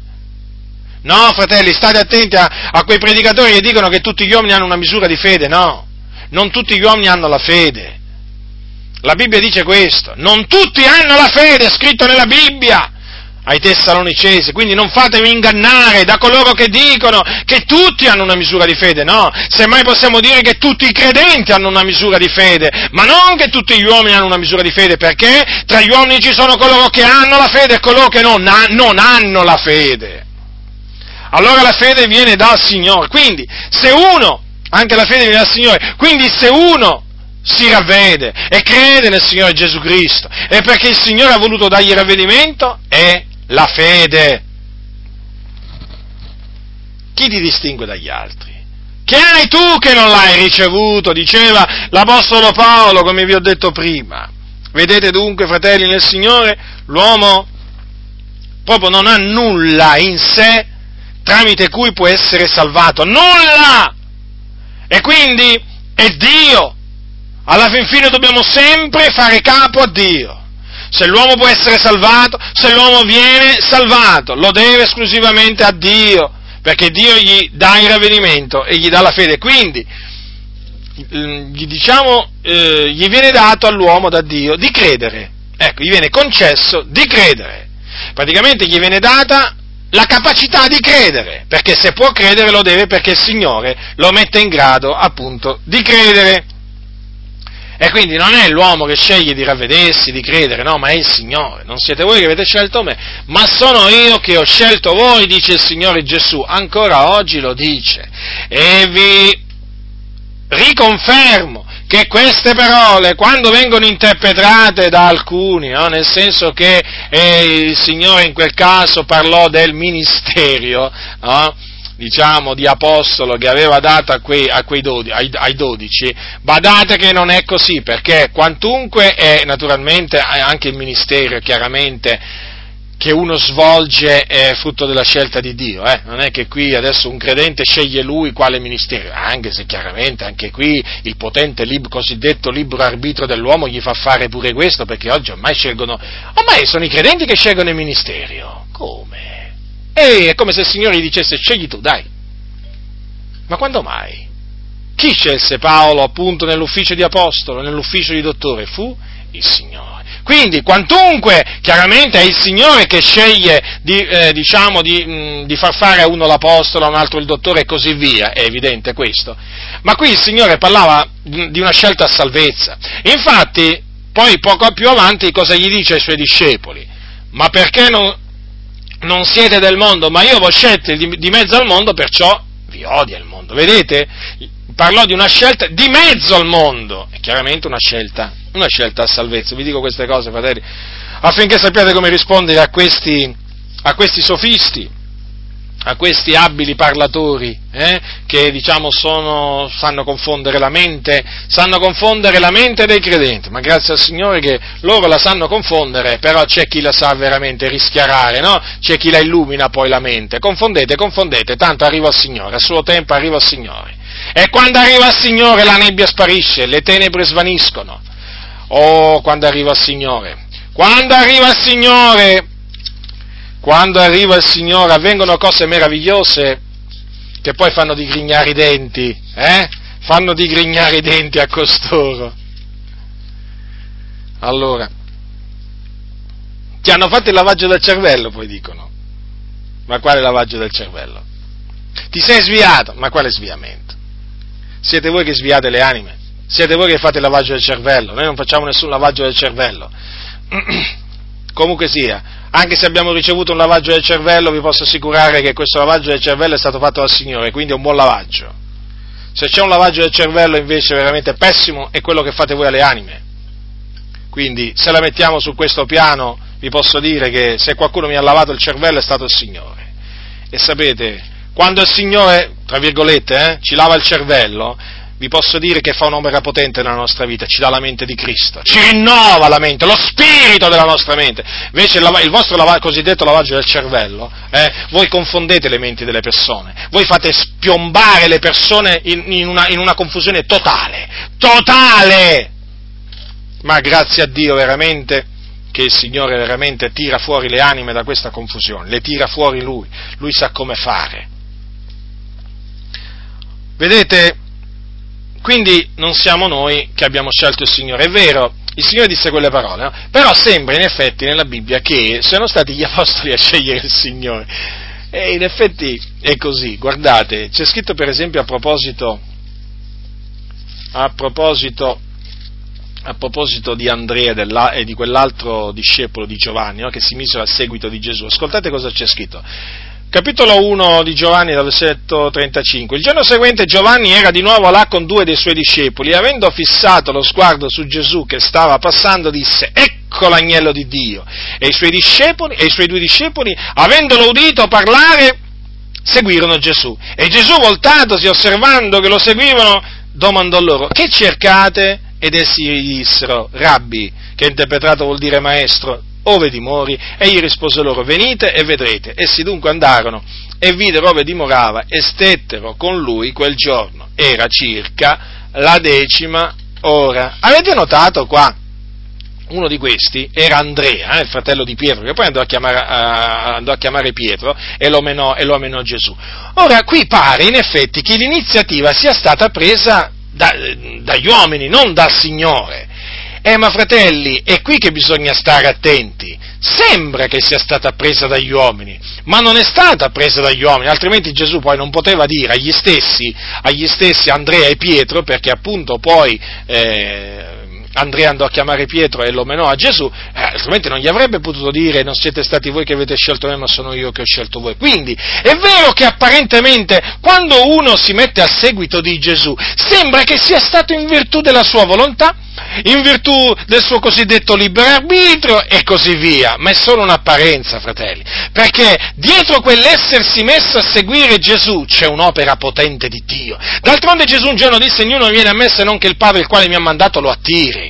No, fratelli, state attenti a quei predicatori che dicono che tutti gli uomini hanno una misura di fede. No, non tutti gli uomini hanno la fede. La Bibbia dice questo. Non tutti hanno la fede, è scritto nella Bibbia ai Tessalonicesi, quindi non fatevi ingannare da coloro che dicono che tutti hanno una misura di fede. No, semmai possiamo dire che tutti i credenti hanno una misura di fede, ma non che tutti gli uomini hanno una misura di fede, perché tra gli uomini ci sono coloro che hanno la fede e coloro che non hanno la fede. Allora la fede viene dal Signore, quindi se uno, anche la fede viene dal Signore, quindi se uno si ravvede e crede nel Signore Gesù Cristo, e perché il Signore ha voluto dargli il ravvedimento, è la fede. Chi ti distingue dagli altri? Che hai tu che non l'hai ricevuto? Diceva l'Apostolo Paolo, come vi ho detto prima. Vedete dunque, fratelli, nel Signore l'uomo proprio non ha nulla in sé tramite cui può essere salvato. Nulla! E quindi è Dio. Alla fin fine dobbiamo sempre fare capo a Dio. Se l'uomo può essere salvato, se l'uomo viene salvato, lo deve esclusivamente a Dio, perché Dio gli dà il ravvedimento e gli dà la fede. Quindi, gli viene dato all'uomo da Dio di credere. Ecco, gli viene concesso di credere. Praticamente gli viene data la capacità di credere, perché se può credere lo deve, perché il Signore lo mette in grado appunto di credere. E quindi non è l'uomo che sceglie di ravvedersi, di credere, no, ma è il Signore. Non siete voi che avete scelto me, ma sono io che ho scelto voi, dice il Signore Gesù. Ancora oggi lo dice. E vi riconfermo che queste parole, quando vengono interpretate da alcuni, no, nel senso che il Signore in quel caso parlò del ministerio, no, diciamo di apostolo che aveva dato ai 12, badate che non è così, perché quantunque è naturalmente anche il ministero, chiaramente, che uno svolge è frutto della scelta di Dio, non è che qui adesso un credente sceglie lui quale ministero, anche se chiaramente anche qui il potente cosiddetto libero arbitro dell'uomo gli fa fare pure questo, perché oggi ormai sono i credenti che scelgono il ministero. Come? È come se il Signore gli dicesse: scegli tu, dai. Ma quando mai? Chi scelse Paolo appunto nell'ufficio di apostolo, nell'ufficio di dottore? Fu il Signore. Quindi, quantunque, chiaramente è il Signore che sceglie di far fare a uno l'apostolo, a un altro il dottore e così via, è evidente questo. Ma qui il Signore parlava di una scelta a salvezza. Infatti, poi poco più avanti cosa gli dice ai suoi discepoli? Ma perché non siete del mondo? Ma io vi ho scelti di mezzo al mondo, perciò vi odia il mondo. Vedete? Parlò di una scelta di mezzo al mondo, è chiaramente una scelta a salvezza. Vi dico queste cose, fratelli, affinché sappiate come rispondere a questi sofisti, a questi abili parlatori, che sanno confondere la mente, dei credenti, ma grazie al Signore che loro la sanno confondere, però c'è chi la sa veramente rischiarare, no? C'è chi la illumina poi la mente. Confondete, tanto arriva il Signore, a suo tempo arriva il Signore. E quando arriva il Signore la nebbia sparisce, le tenebre svaniscono. Oh, quando arriva il Signore avvengono cose meravigliose che poi fanno digrignare i denti, Fanno digrignare i denti a costoro. Allora, ti hanno fatto il lavaggio del cervello, poi dicono. Ma quale lavaggio del cervello? Ti sei sviato, ma quale sviamento? Siete voi che sviate le anime, siete voi che fate il lavaggio del cervello, noi non facciamo nessun lavaggio del cervello. Comunque sia, anche se abbiamo ricevuto un lavaggio del cervello, vi posso assicurare che questo lavaggio del cervello è stato fatto dal Signore, quindi è un buon lavaggio. Se c'è un lavaggio del cervello invece veramente pessimo è quello che fate voi alle anime. Quindi se la mettiamo su questo piano, vi posso dire che se qualcuno mi ha lavato il cervello è stato il Signore. E sapete, quando il Signore, tra virgolette, ci lava il cervello, vi posso dire che fa un'opera potente nella nostra vita, ci dà la mente di Cristo, ci rinnova la mente, lo spirito della nostra mente. Invece il vostro cosiddetto lavaggio del cervello, voi confondete le menti delle persone, voi fate spiombare le persone in una confusione totale! Ma grazie a Dio veramente che il Signore veramente tira fuori le anime da questa confusione, le tira fuori Lui sa come fare. Vedete, quindi non siamo noi che abbiamo scelto il Signore, è vero, il Signore disse quelle parole, no? Però sembra in effetti nella Bibbia che siano stati gli apostoli a scegliere il Signore, e in effetti è così. Guardate, c'è scritto per esempio a proposito di Andrea e di quell'altro discepolo di Giovanni, no? Che si misero a seguito di Gesù, ascoltate cosa c'è scritto. Capitolo 1 di Giovanni, dal versetto 35. Il giorno seguente Giovanni era di nuovo là con due dei suoi discepoli e, avendo fissato lo sguardo su Gesù che stava passando, disse: Ecco l'agnello di Dio. E i suoi due discepoli, avendolo udito parlare, seguirono Gesù. E Gesù, voltatosi, osservando che lo seguivano, domandò loro: Che cercate? Ed essi gli dissero: Rabbi, che interpretato vuol dire maestro, ove dimori? Egli rispose loro: venite e vedrete. Essi dunque andarono e videro ove dimorava e stettero con lui quel giorno. Era circa la 10:00. Avete notato qua? Uno di questi era Andrea, il fratello di Pietro, che poi andò a chiamare Pietro e lo menò Gesù. Ora, qui pare in effetti che l'iniziativa sia stata presa dagli uomini, non dal Signore. Ma fratelli, è qui che bisogna stare attenti. Sembra che sia stata presa dagli uomini, ma non è stata presa dagli uomini, altrimenti Gesù poi non poteva dire agli stessi Andrea e Pietro, perché appunto poi Andrea andò a chiamare Pietro e lo menò a Gesù, altrimenti non gli avrebbe potuto dire: non siete stati voi che avete scelto me, ma sono io che ho scelto voi. Quindi è vero che apparentemente quando uno si mette a seguito di Gesù sembra che sia stato in virtù della sua volontà, in virtù del suo cosiddetto libero arbitrio e così via, ma è solo un'apparenza, fratelli, perché dietro quell'essersi messo a seguire Gesù c'è un'opera potente di Dio. D'altronde Gesù un giorno disse: ognuno viene a me se non che il Padre, il quale mi ha mandato, lo attiri.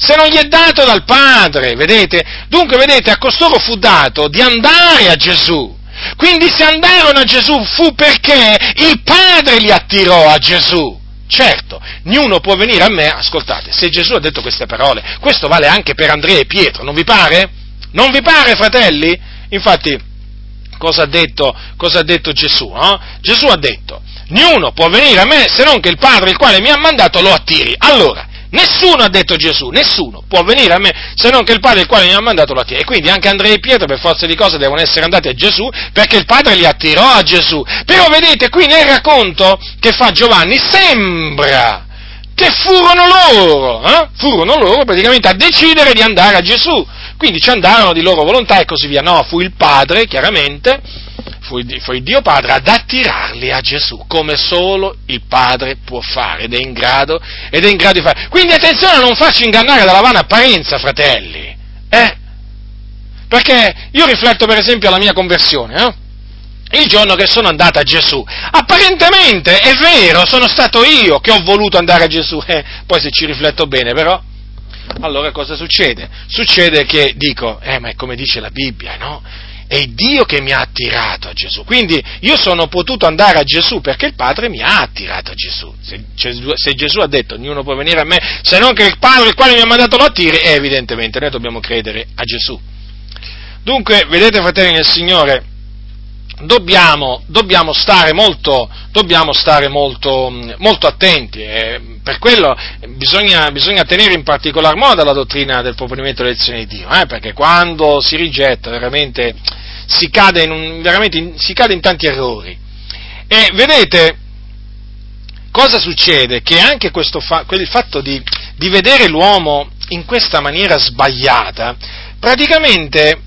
Se non gli è dato dal Padre, vedete? Dunque, vedete, a costoro fu dato di andare a Gesù. Quindi se andarono a Gesù fu perché il Padre li attirò a Gesù. Certo, ognuno può venire a me, ascoltate, se Gesù ha detto queste parole, questo vale anche per Andrea e Pietro, non vi pare? Non vi pare, fratelli? Infatti, Cosa ha detto Gesù? Eh? Gesù ha detto: "Niuno può venire a me se non che il Padre, il quale mi ha mandato, lo attiri". Allora, nessuno, ha detto Gesù, nessuno può venire a me se non che il Padre, il quale mi ha mandato, lo attira. E quindi anche Andrea e Pietro, per forza di cose, devono essere andati a Gesù, perché il Padre li attirò a Gesù. Però vedete, qui nel racconto che fa Giovanni sembra che furono loro praticamente a decidere di andare a Gesù. Quindi ci andarono di loro volontà e così via. No, fu il Padre, chiaramente, fu il Dio Padre ad attirarli a Gesù, come solo il Padre può fare ed è in grado di fare. Quindi attenzione a non farci ingannare dalla vana apparenza, fratelli, perché io rifletto per esempio alla mia conversione, il giorno che sono andato a Gesù. Apparentemente è vero, sono stato io che ho voluto andare a Gesù, poi se ci rifletto bene però, allora cosa succede? Succede che dico, ma è come dice la Bibbia, no? È Dio che mi ha attirato a Gesù, quindi io sono potuto andare a Gesù perché il Padre mi ha attirato a Gesù. Se Gesù ha detto "Ognuno può venire a me se non che il Padre, il quale mi ha mandato, lo attiri", evidentemente noi dobbiamo credere a Gesù. Dunque, vedete, fratelli nel Signore, dobbiamo stare molto attenti, per quello bisogna tenere in particolar modo alla dottrina del proponimento dell'elezione di Dio, perché quando si rigetta veramente si cade in tanti errori. E vedete cosa succede? Che anche il fatto di vedere l'uomo in questa maniera sbagliata, praticamente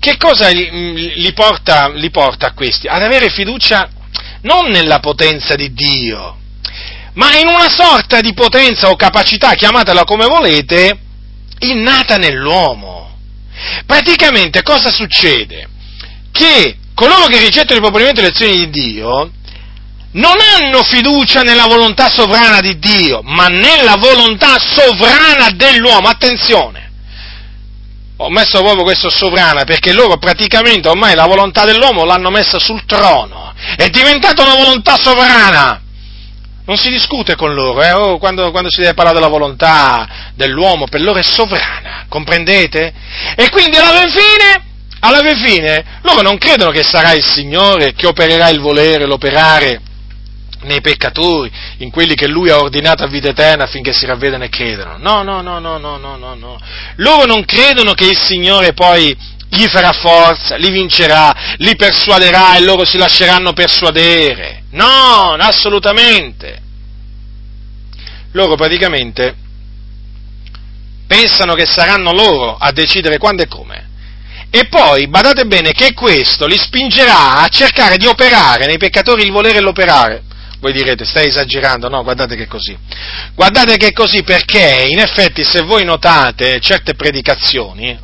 che cosa li porta a questi? Ad avere fiducia non nella potenza di Dio, ma in una sorta di potenza o capacità, chiamatela come volete, innata nell'uomo. Praticamente cosa succede? Che coloro che rigettano il proponimento delle azioni di Dio non hanno fiducia nella volontà sovrana di Dio, ma nella volontà sovrana dell'uomo. Attenzione! Ho messo proprio questo sovrana perché loro praticamente ormai la volontà dell'uomo l'hanno messa sul trono, è diventata una volontà sovrana, non si discute con loro, quando si deve parlare della volontà dell'uomo, per loro è sovrana, comprendete? E quindi alla fine loro non credono che sarà il Signore che opererà il volere, l'operare nei peccatori, in quelli che Lui ha ordinato a vita eterna affinché si ravvedano e credano. No. Loro non credono che il Signore poi gli farà forza, li vincerà, li persuaderà e loro si lasceranno persuadere. No, assolutamente. Loro praticamente pensano che saranno loro a decidere quando e come. E poi, badate bene, che questo li spingerà a cercare di operare nei peccatori il volere e l'operare. Voi direte, stai esagerando, no, guardate che è così, perché in effetti se voi notate certe predicazioni,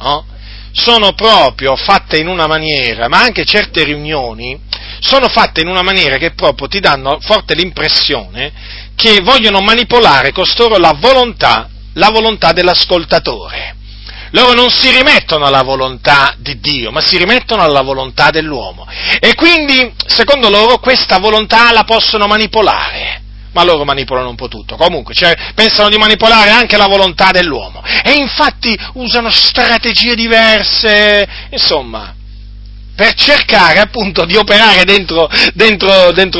sono proprio fatte in una maniera, ma anche certe riunioni sono fatte in una maniera che proprio ti danno forte l'impressione che vogliono manipolare costoro la volontà dell'ascoltatore. Loro non si rimettono alla volontà di Dio, ma si rimettono alla volontà dell'uomo. E quindi, secondo loro, questa volontà la possono manipolare. Ma loro manipolano un po' tutto. Comunque, pensano di manipolare anche la volontà dell'uomo. E infatti usano strategie diverse, insomma, per cercare appunto di operare dentro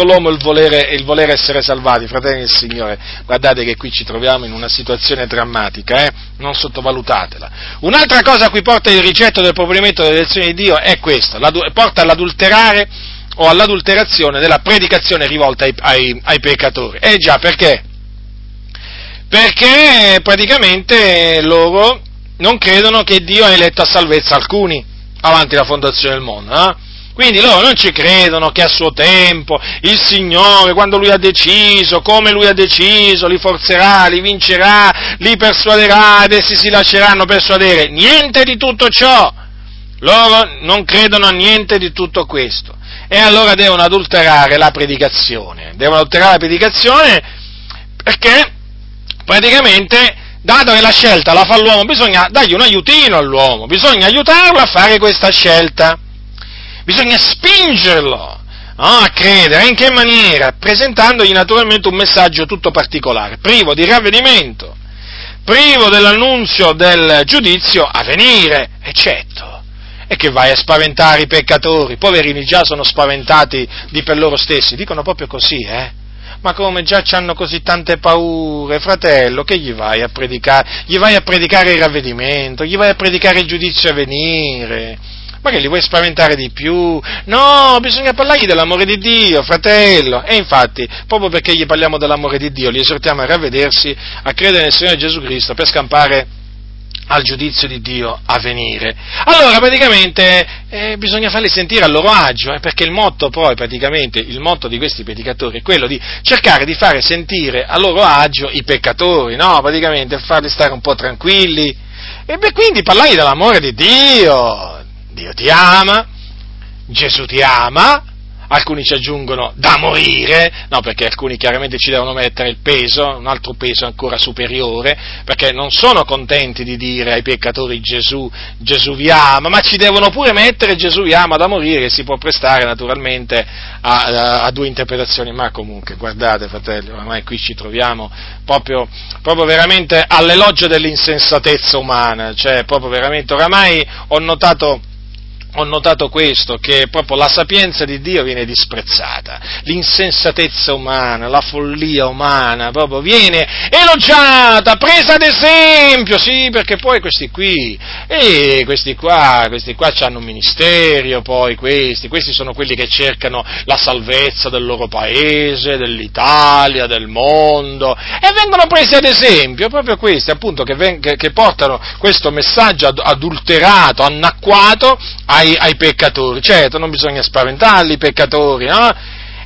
l'uomo il volere essere salvati. Fratelli del Signore, guardate che qui ci troviamo in una situazione drammatica, non sottovalutatela. Un'altra cosa a cui porta il rigetto del proponimento dell'elezione di Dio è questa, porta all'adulterare o all'adulterazione della predicazione rivolta ai peccatori. Già, perché? Perché praticamente loro non credono che Dio ha eletto a salvezza alcuni avanti la fondazione del mondo, Quindi loro non ci credono che a suo tempo il Signore, quando Lui ha deciso, come Lui ha deciso, li forzerà, li vincerà, li persuaderà ed essi si lasceranno persuadere. Niente di tutto ciò! Loro non credono a niente di tutto questo. E allora devono adulterare la predicazione. Perché praticamente, dato che la scelta la fa l'uomo, bisogna dargli un aiutino all'uomo, bisogna aiutarlo a fare questa scelta, bisogna spingerlo a credere. In che maniera? Presentandogli naturalmente un messaggio tutto particolare, privo di ravvedimento, privo dell'annunzio del giudizio a venire, eccetto. e che vai a spaventare i peccatori. I poverini già sono spaventati di per loro stessi, dicono proprio così, Ma come già c'hanno così tante paure, fratello, che gli vai a predicare? Gli vai a predicare il ravvedimento, gli vai a predicare il giudizio a venire. Ma che li vuoi spaventare di più? No, bisogna parlargli dell'amore di Dio, fratello. E infatti, proprio perché gli parliamo dell'amore di Dio, li esortiamo a ravvedersi, a credere nel Signore Gesù Cristo per scampare al giudizio di Dio a venire. Allora, praticamente, bisogna farli sentire a loro agio, perché il motto poi, praticamente, il motto di questi peccatori è quello di cercare di fare sentire a loro agio i peccatori, no? Praticamente, farli stare un po' tranquilli. E beh, quindi parlargli dell'amore di Dio. Dio ti ama, Gesù ti ama, alcuni ci aggiungono da morire, no, perché alcuni chiaramente ci devono mettere il peso, un altro peso ancora superiore, perché non sono contenti di dire ai peccatori Gesù vi ama, ma ci devono pure mettere Gesù vi ama da morire, che si può prestare naturalmente a due interpretazioni, ma comunque, guardate fratelli, ormai qui ci troviamo proprio veramente all'elogio dell'insensatezza umana, cioè proprio veramente, oramai ho notato questo, che proprio la sapienza di Dio viene disprezzata, l'insensatezza umana, la follia umana proprio viene elogiata, presa ad esempio, sì, perché poi questi qua hanno un ministero, poi questi sono quelli che cercano la salvezza del loro paese, dell'Italia, del mondo, e vengono presi ad esempio, proprio questi appunto che portano questo messaggio adulterato, annacquato ai peccatori. Certo, non bisogna spaventarli i peccatori, no?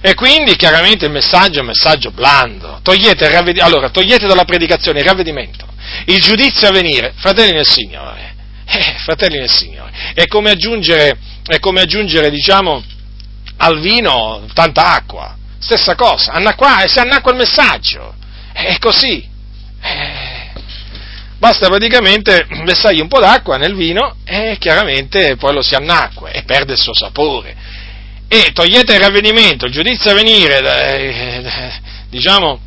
E quindi chiaramente il messaggio è un messaggio blando. Togliete dalla predicazione il ravvedimento, il giudizio a venire, fratelli nel Signore. È come aggiungere, diciamo, al vino tanta acqua. Stessa cosa, si annacqua il messaggio. È così. Basta praticamente versargli un po' d'acqua nel vino e chiaramente poi lo si annacqua e perde il suo sapore. E togliete il ravvedimento, il giudizio a venire, diciamo,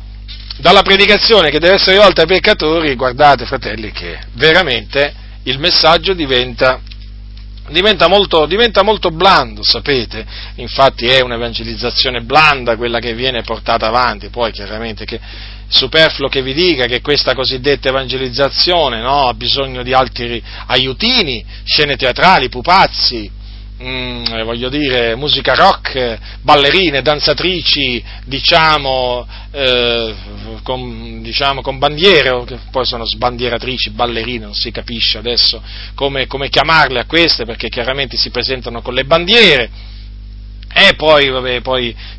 dalla predicazione che deve essere rivolta ai peccatori, guardate fratelli che veramente il messaggio diventa molto blando, sapete? Infatti è un'evangelizzazione blanda quella che viene portata avanti, poi chiaramente che... superfluo che vi dica che questa cosiddetta evangelizzazione, no, ha bisogno di altri aiutini, scene teatrali, pupazzi, musica rock, ballerine, danzatrici, con bandiere, che poi sono sbandieratrici, ballerine, non si capisce adesso come chiamarle a queste, perché chiaramente si presentano con le bandiere. E poi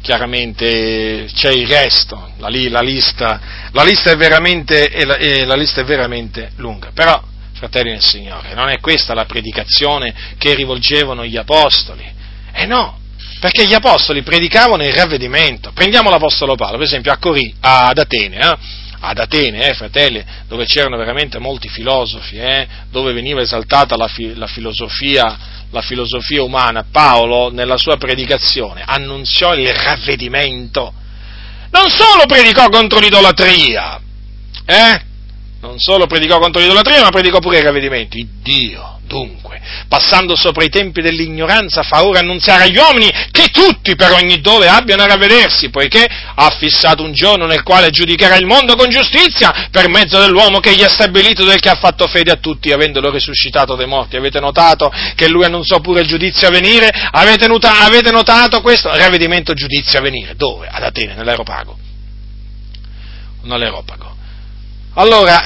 chiaramente c'è il resto, la lista è veramente lunga. Però, fratelli del Signore, non è questa la predicazione che rivolgevano gli apostoli. No, perché gli apostoli predicavano il ravvedimento. Prendiamo l'apostolo Paolo, per esempio, ad Atene, fratelli, dove c'erano veramente molti filosofi, dove veniva esaltata la filosofia umana. Paolo, nella sua predicazione, annunziò il ravvedimento. Non solo predicò contro l'idolatria, ma predicò pure il ravvedimento. Iddio, dunque, passando sopra i tempi dell'ignoranza, fa ora annunziare agli uomini che tutti per ogni dove abbiano a ravvedersi, poiché ha fissato un giorno nel quale giudicherà il mondo con giustizia per mezzo dell'uomo che gli ha stabilito, del che ha fatto fede a tutti, avendolo risuscitato dai morti. Avete notato che lui annunziò pure il giudizio a venire? Avete notato questo? Ravvedimento, giudizio a venire. Dove? Ad Atene, nell'aeropago. Allora,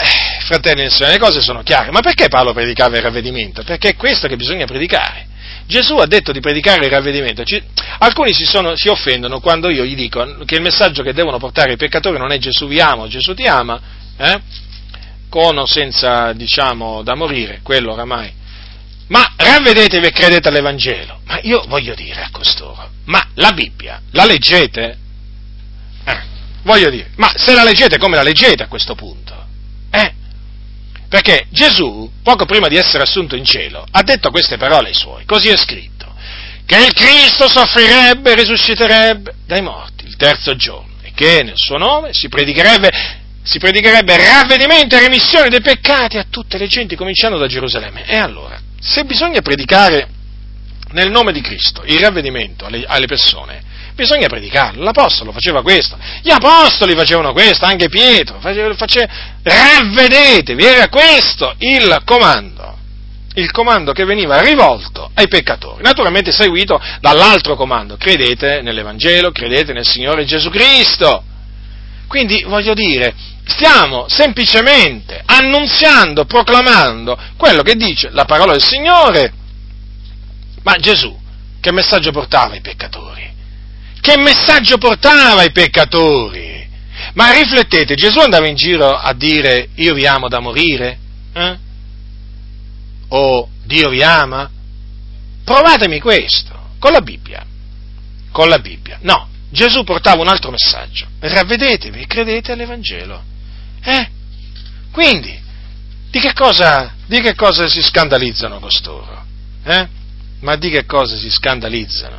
fratelli e sorelle, le cose sono chiare, ma perché Paolo predicava il ravvedimento? Perché è questo che bisogna predicare. Gesù ha detto di predicare il ravvedimento. Alcuni si offendono quando io gli dico che il messaggio che devono portare i peccatori non è Gesù vi ama o Gesù ti ama, con o senza, diciamo, da morire, quello oramai. Ma ravvedetevi e credete all'Evangelo. Ma io voglio dire a costoro, ma la Bibbia la leggete? Voglio dire, ma se la leggete, come la leggete a questo punto? Perché Gesù, poco prima di essere assunto in cielo, ha detto queste parole ai suoi, così è scritto, che il Cristo soffrirebbe e risusciterebbe dai morti il terzo giorno, e che nel suo nome si predicherebbe ravvedimento e remissione dei peccati a tutte le genti, cominciando da Gerusalemme. E allora, se bisogna predicare nel nome di Cristo il ravvedimento alle persone, bisogna predicarlo. L'apostolo faceva questo, gli apostoli facevano questo, anche Pietro faceva ravvedetevi, era questo il comando che veniva rivolto ai peccatori, naturalmente seguito dall'altro comando, credete nell'Evangelo, credete nel Signore Gesù Cristo. Quindi, voglio dire, stiamo semplicemente annunziando, proclamando quello che dice la parola del Signore. Ma Gesù che messaggio portava ai peccatori? Che messaggio portava ai peccatori? Ma riflettete, Gesù andava in giro a dire io vi amo da morire? O Dio vi ama? Provatemi questo, con la Bibbia. No, Gesù portava un altro messaggio, ravvedetevi e credete all'Evangelo. Quindi, di che cosa si scandalizzano costoro? Ma di che cosa si scandalizzano?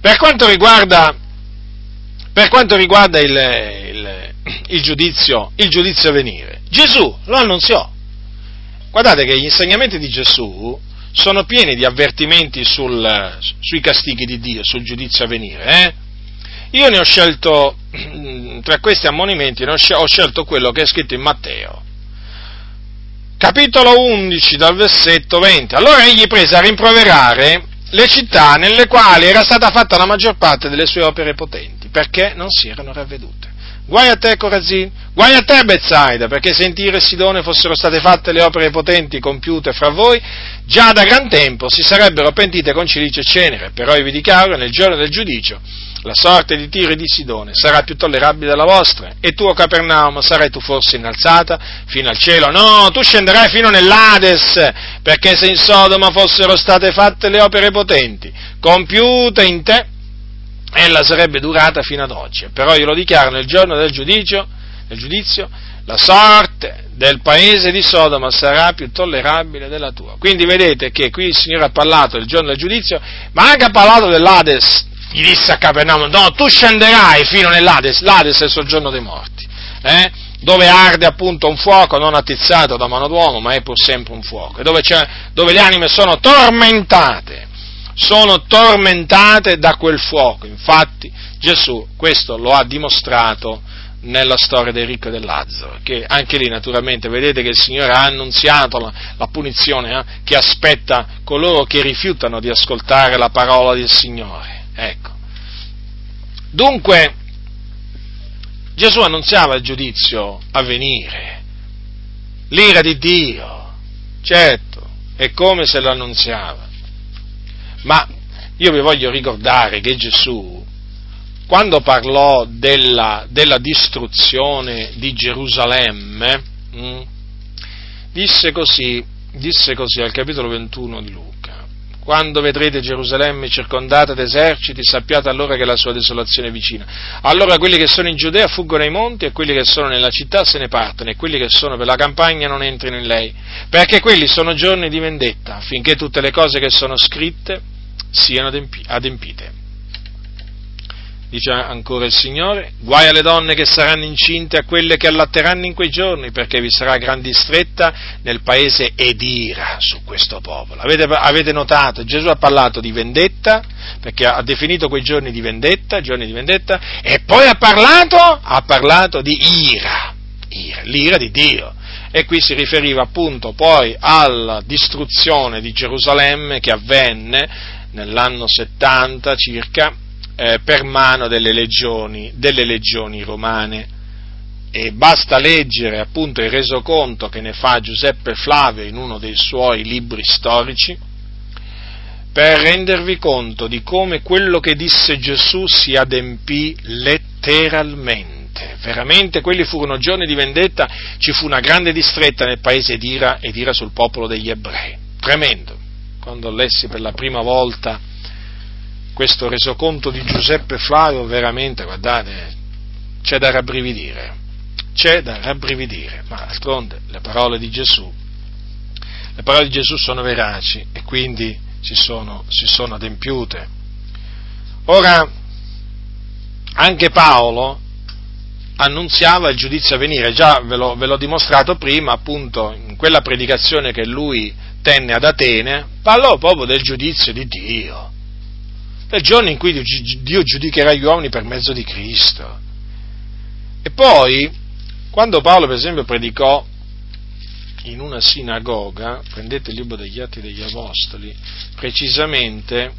Per quanto riguarda il giudizio a venire, Gesù lo annunziò. Guardate che gli insegnamenti di Gesù sono pieni di avvertimenti sui castighi di Dio, sul giudizio a venire. Io ne ho scelto, tra questi ammonimenti, ho scelto quello che è scritto in Matteo, capitolo 11, dal versetto 20. Allora egli prese a rimproverare le città nelle quali era stata fatta la maggior parte delle sue opere potenti, perché non si erano ravvedute. Guai a te, Corazin, guai a te, Betsaida, perché se in Tiro e Sidone fossero state fatte le opere potenti compiute fra voi, già da gran tempo si sarebbero pentite con cilicia e cenere. Però io vi dichiaro, nel giorno del giudizio, la sorte di Tiro e di Sidone sarà più tollerabile della vostra, e tu, o Capernaum, sarai tu forse innalzata fino al cielo? No, tu scenderai fino nell'Ades, perché se in Sodoma fossero state fatte le opere potenti compiute in te, ella sarebbe durata fino ad oggi. Però io lo dichiaro, nel giorno del giudizio, la sorte del paese di Sodoma sarà più tollerabile della tua. Quindi vedete che qui il Signore ha parlato del giorno del giudizio, ma anche ha parlato dell'Ades. Gli disse a Capernaum, no, tu scenderai fino nell'Ades. L'Ades è il soggiorno dei morti, dove arde appunto un fuoco non attizzato da mano d'uomo, ma è pur sempre un fuoco, e dove le anime sono tormentate da quel fuoco. Infatti Gesù questo lo ha dimostrato nella storia del ricco e del Lazzaro, che anche lì naturalmente vedete che il Signore ha annunziato la punizione che aspetta coloro che rifiutano di ascoltare la parola del Signore. Ecco, dunque Gesù annunziava il giudizio a venire, l'ira di Dio, certo, è come se l'annunziava. Ma io vi voglio ricordare che Gesù, quando parlò della distruzione di Gerusalemme, disse così al capitolo 21 di Luca: quando vedrete Gerusalemme circondata da eserciti, sappiate allora che la sua desolazione è vicina. Allora quelli che sono in Giudea fuggono ai monti, e quelli che sono nella città se ne partono, e quelli che sono per la campagna non entrino in lei, perché quelli sono giorni di vendetta, affinché tutte le cose che sono scritte siano adempite. Dice ancora il Signore: guai alle donne che saranno incinte, a quelle che allatteranno in quei giorni, perché vi sarà gran distretta nel paese ed ira su questo popolo. Avete notato, Gesù ha parlato di vendetta, perché ha definito quei giorni di vendetta, e poi ha parlato di ira, l'ira di Dio. E qui si riferiva appunto poi alla distruzione di Gerusalemme che avvenne nell'anno 70 circa, per mano delle legioni romane. E basta leggere appunto il resoconto che ne fa Giuseppe Flavio in uno dei suoi libri storici per rendervi conto di come quello che disse Gesù si adempì letteralmente. Veramente quelli furono giorni di vendetta, ci fu una grande distretta nel paese ed ira sul popolo degli ebrei. Tremendo. Quando lessi per la prima volta questo resoconto di Giuseppe Flavio, veramente, guardate, c'è da rabbrividire, ma d'altronde le parole di Gesù sono veraci e quindi si sono adempiute. Ora, anche Paolo annunziava il giudizio a venire, già ve l'ho dimostrato prima, appunto, in quella predicazione che lui tenne ad Atene, parlò proprio del giudizio di Dio, del giorno in cui Dio giudicherà gli uomini per mezzo di Cristo. E poi, quando Paolo, per esempio, predicò in una sinagoga, prendete il libro degli Atti degli Apostoli, precisamente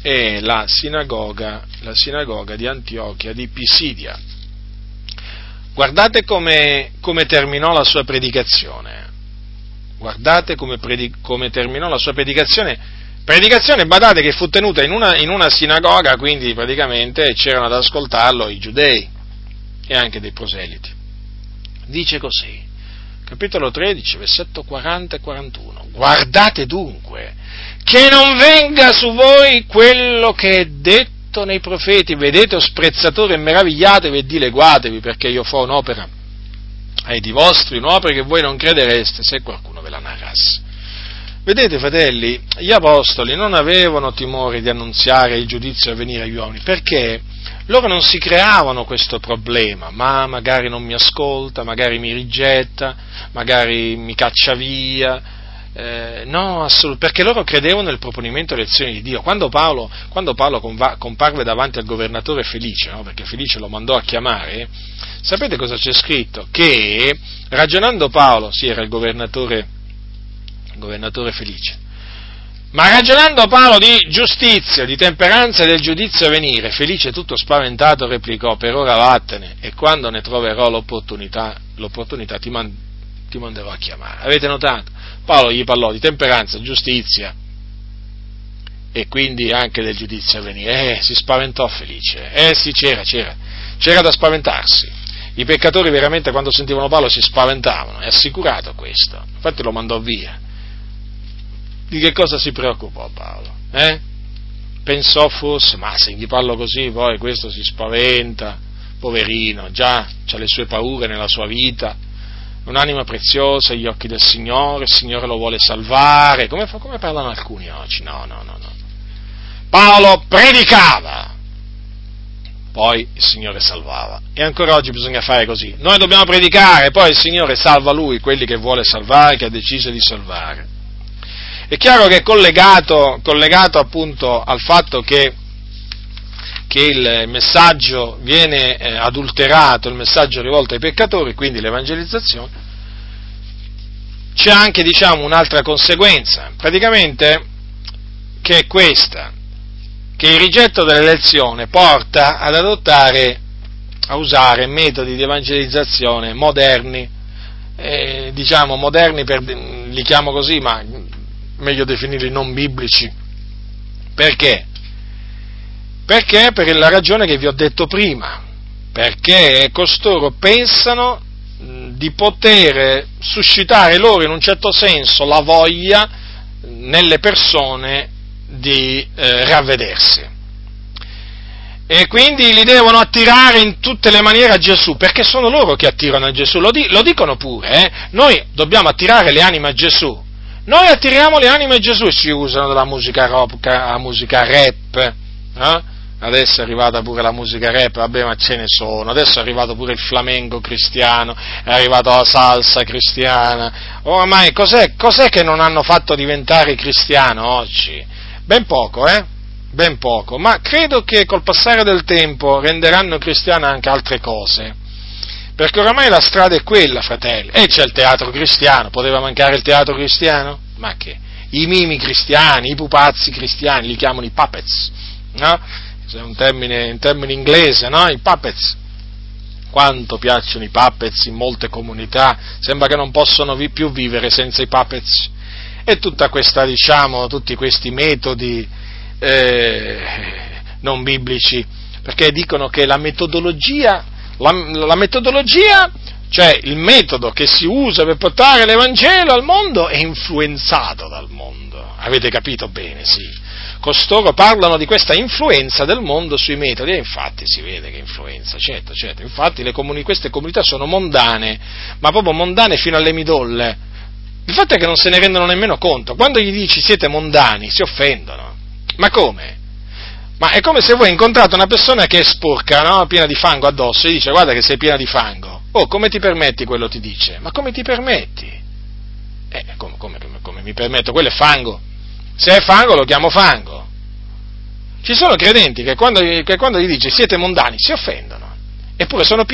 è la sinagoga di Antiochia di Pisidia. Guardate come terminò la sua predicazione. Guardate come terminò la sua predicazione. Predicazione, badate, che fu tenuta in una sinagoga, quindi praticamente c'erano ad ascoltarlo i giudei e anche dei proseliti. Dice così, capitolo 13, versetto 40 e 41. Guardate dunque che non venga su voi quello che è detto nei profeti. Vedete, o sprezzatori, e meravigliatevi e dileguatevi, perché io fo un'opera ai di vostri, un'opera che voi non credereste se qualcuno ve la narrasse. Vedete, fratelli, gli apostoli non avevano timore di annunziare il giudizio a venire agli uomini, perché loro non si creavano questo problema: ma magari non mi ascolta, magari mi rigetta, magari mi caccia via. No, assolutamente, perché loro credevano nel proponimento delle azioni di Dio. Quando Paolo comparve davanti al governatore Felice, no? Perché Felice lo mandò a chiamare, sapete cosa c'è scritto? Che ragionando Paolo, sì, era il governatore Felice, ma ragionando Paolo di giustizia, di temperanza e del giudizio a venire, Felice tutto spaventato replicò: per ora vattene, e quando ne troverò l'opportunità ti manderò a chiamare. Avete notato? Paolo gli parlò di temperanza, giustizia e quindi anche del giudizio a venire. Si spaventò Felice, sì, c'era da spaventarsi. I peccatori veramente, quando sentivano Paolo, si spaventavano, è assicurato questo, infatti lo mandò via. Di che cosa si preoccupò Paolo? Pensò forse: ma se gli parlo così poi questo si spaventa, poverino, già c'ha le sue paure nella sua vita, un'anima preziosa agli occhi del Signore, il Signore lo vuole salvare, come parlano alcuni oggi. No. Paolo predicava, poi il Signore salvava, e ancora oggi bisogna fare così: noi dobbiamo predicare, poi il Signore salva lui quelli che vuole salvare, che ha deciso di salvare. È chiaro che è collegato appunto al fatto che il messaggio viene adulterato, il messaggio rivolto ai peccatori, quindi l'evangelizzazione, c'è anche, diciamo, un'altra conseguenza, praticamente, che è questa: che il rigetto dell'elezione porta ad adottare, a usare metodi di evangelizzazione moderni, li chiamo così, ma meglio definirli non biblici. Perché? Perché per la ragione che vi ho detto prima, perché costoro pensano di poter suscitare loro in un certo senso la voglia nelle persone di ravvedersi, e quindi li devono attirare in tutte le maniere a Gesù, perché sono loro che attirano a Gesù, lo dicono pure, noi dobbiamo attirare le anime a Gesù, noi attiriamo le anime a Gesù, e ci usano della musica rock, la musica rap, adesso è arrivata pure la musica rap, vabbè, ma ce ne sono, adesso è arrivato pure il flamenco cristiano, è arrivata la salsa cristiana, ormai cos'è che non hanno fatto diventare cristiano oggi? Ben poco, ben poco, ma credo che col passare del tempo renderanno cristiana anche altre cose, perché oramai la strada è quella, fratelli, e c'è il teatro cristiano, poteva mancare il teatro cristiano? Ma che? I mimi cristiani, i pupazzi cristiani, li chiamano i puppets, no? C'è un termine inglese, no? I puppets. Quanto piacciono i puppets in molte comunità, sembra che non possono più vivere senza i puppets. E tutta questa, diciamo, tutti questi metodi non biblici, perché dicono che la metodologia, cioè il metodo che si usa per portare l'Evangelo al mondo, è influenzato dal mondo. Avete capito bene, sì. Costoro parlano di questa influenza del mondo sui metodi, e infatti si vede che influenza, certo, infatti queste comunità sono mondane, ma proprio mondane fino alle midolle. Il fatto è che non se ne rendono nemmeno conto. Quando gli dici siete mondani, si offendono. Ma come? Ma è come se voi incontrate una persona che è sporca, no? Piena di fango addosso, e gli dice: guarda che sei piena di fango. Oh, come ti permetti? Quello ti dice. Ma come ti permetti? Come mi permetto, quello è fango. Se è fango lo chiamo fango. Ci sono credenti che quando gli dice siete mondani si offendono, eppure sono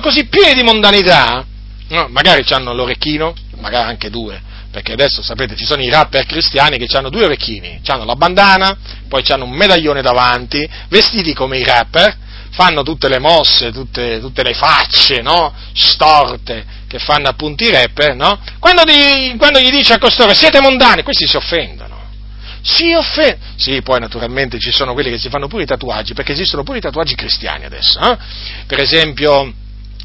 così pieni di mondanità, no? Magari hanno l'orecchino, magari anche due, perché adesso sapete ci sono i rapper cristiani che hanno due orecchini, hanno la bandana, poi hanno un medaglione davanti, vestiti come i rapper, fanno tutte le mosse, tutte le facce, no? Storte, che fanno appunto i rapper, no? Quando gli dice a costoro siete mondani, questi si offendono. Sì, poi naturalmente ci sono quelli che si fanno pure i tatuaggi, perché esistono pure i tatuaggi cristiani adesso, eh? Per esempio,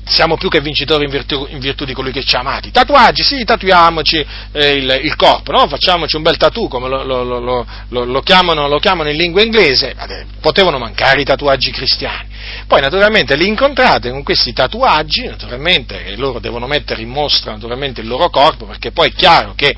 siamo più che vincitori in virtù di colui che ci ha amati. Tatuaggi, sì, tatuiamoci il corpo, no? Facciamoci un bel tatu, come lo chiamano in lingua inglese. Potevano mancare i tatuaggi cristiani. Poi naturalmente li incontrate con questi tatuaggi, naturalmente loro devono mettere in mostra naturalmente il loro corpo, perché poi è chiaro che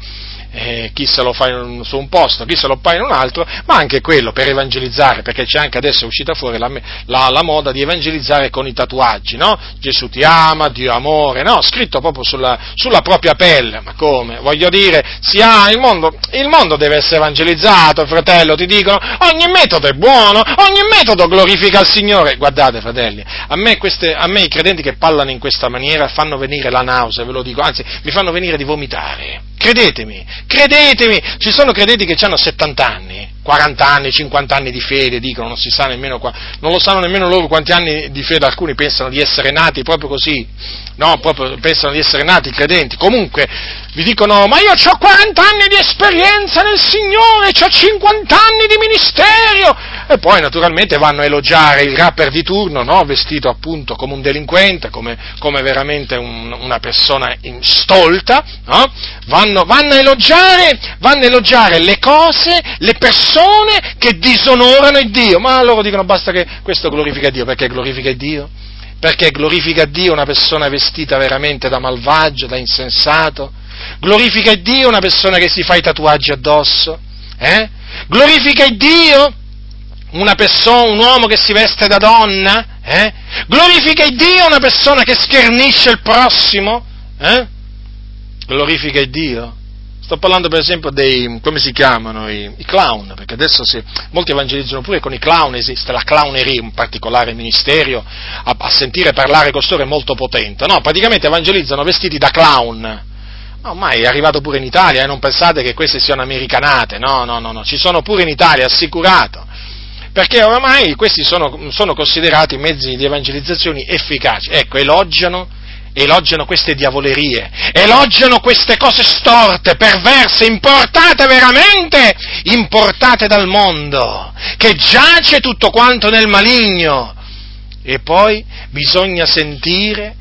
chi se lo fa su un posto, chi se lo fa in un altro, ma anche quello per evangelizzare, perché c'è anche adesso è uscita fuori la moda di evangelizzare con i tatuaggi, no? Gesù ti ama, Dio amore, no? Scritto proprio sulla propria pelle, ma come? Voglio dire, il mondo deve essere evangelizzato, fratello, ti dicono, ogni metodo è buono, ogni metodo glorifica il Signore. Guardate, fratelli, a me i credenti che parlano in questa maniera fanno venire la nausea, ve lo dico, anzi, mi fanno venire di vomitare. Credetemi, ci sono credenti che hanno 70 anni, 40 anni, 50 anni di fede, dicono, non si sa nemmeno qua, non lo sanno nemmeno loro quanti anni di fede, alcuni pensano di essere nati proprio così, no, proprio pensano di essere nati credenti, comunque vi dicono, ma io ho 40 anni di esperienza nel Signore, ho 50 anni di ministero, e poi naturalmente vanno a elogiare il rapper di turno, no, vestito appunto come un delinquente, come veramente una persona stolta, no, vanno a elogiare le cose, le persone che disonorano il Dio, ma loro dicono basta che questo glorifica Dio, perché glorifica Dio? Perché glorifica Dio una persona vestita veramente da malvagio, da insensato? Glorifica Dio una persona che si fa i tatuaggi addosso? Eh? Glorifica Dio una persona, un uomo che si veste da donna? Eh? Glorifica Dio una persona che schernisce il prossimo? Eh? Glorifica Dio. Sto parlando per esempio dei, come si chiamano, i clown, perché adesso molti evangelizzano pure con i clown, esiste la clowneria, un particolare ministero, a sentire parlare costoro è molto potente, no? Praticamente evangelizzano vestiti da clown. Ormai è arrivato pure in Italia, e non pensate che queste siano americanate, no, ci sono pure in Italia, assicurato, perché oramai questi sono considerati mezzi di evangelizzazione efficaci, ecco, elogiano queste diavolerie, elogiano queste cose storte, perverse, importate dal mondo, che giace tutto quanto nel maligno. E poi bisogna sentire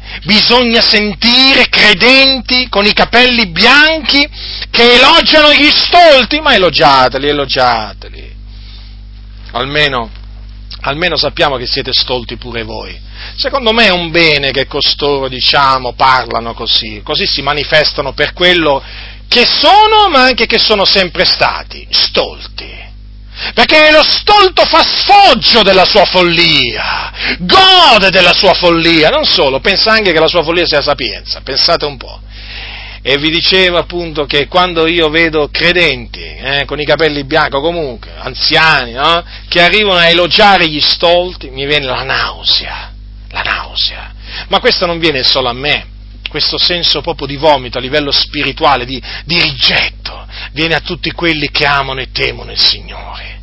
credenti con i capelli bianchi che elogiano gli stolti, ma elogiateli. Almeno sappiamo che siete stolti pure voi. Secondo me è un bene che costoro, diciamo, parlano così si manifestano per quello che sono, ma anche che sono sempre stati, stolti. Perché lo stolto fa sfoggio della sua follia, gode della sua follia, non solo, pensa anche che la sua follia sia sapienza, pensate un po'. E vi dicevo appunto che quando io vedo credenti, con i capelli bianchi, comunque, anziani, no? Che arrivano a elogiare gli stolti, mi viene la nausea. Ma questo non viene solo a me, questo senso proprio di vomito a livello spirituale, di rigetto, viene a tutti quelli che amano e temono il Signore.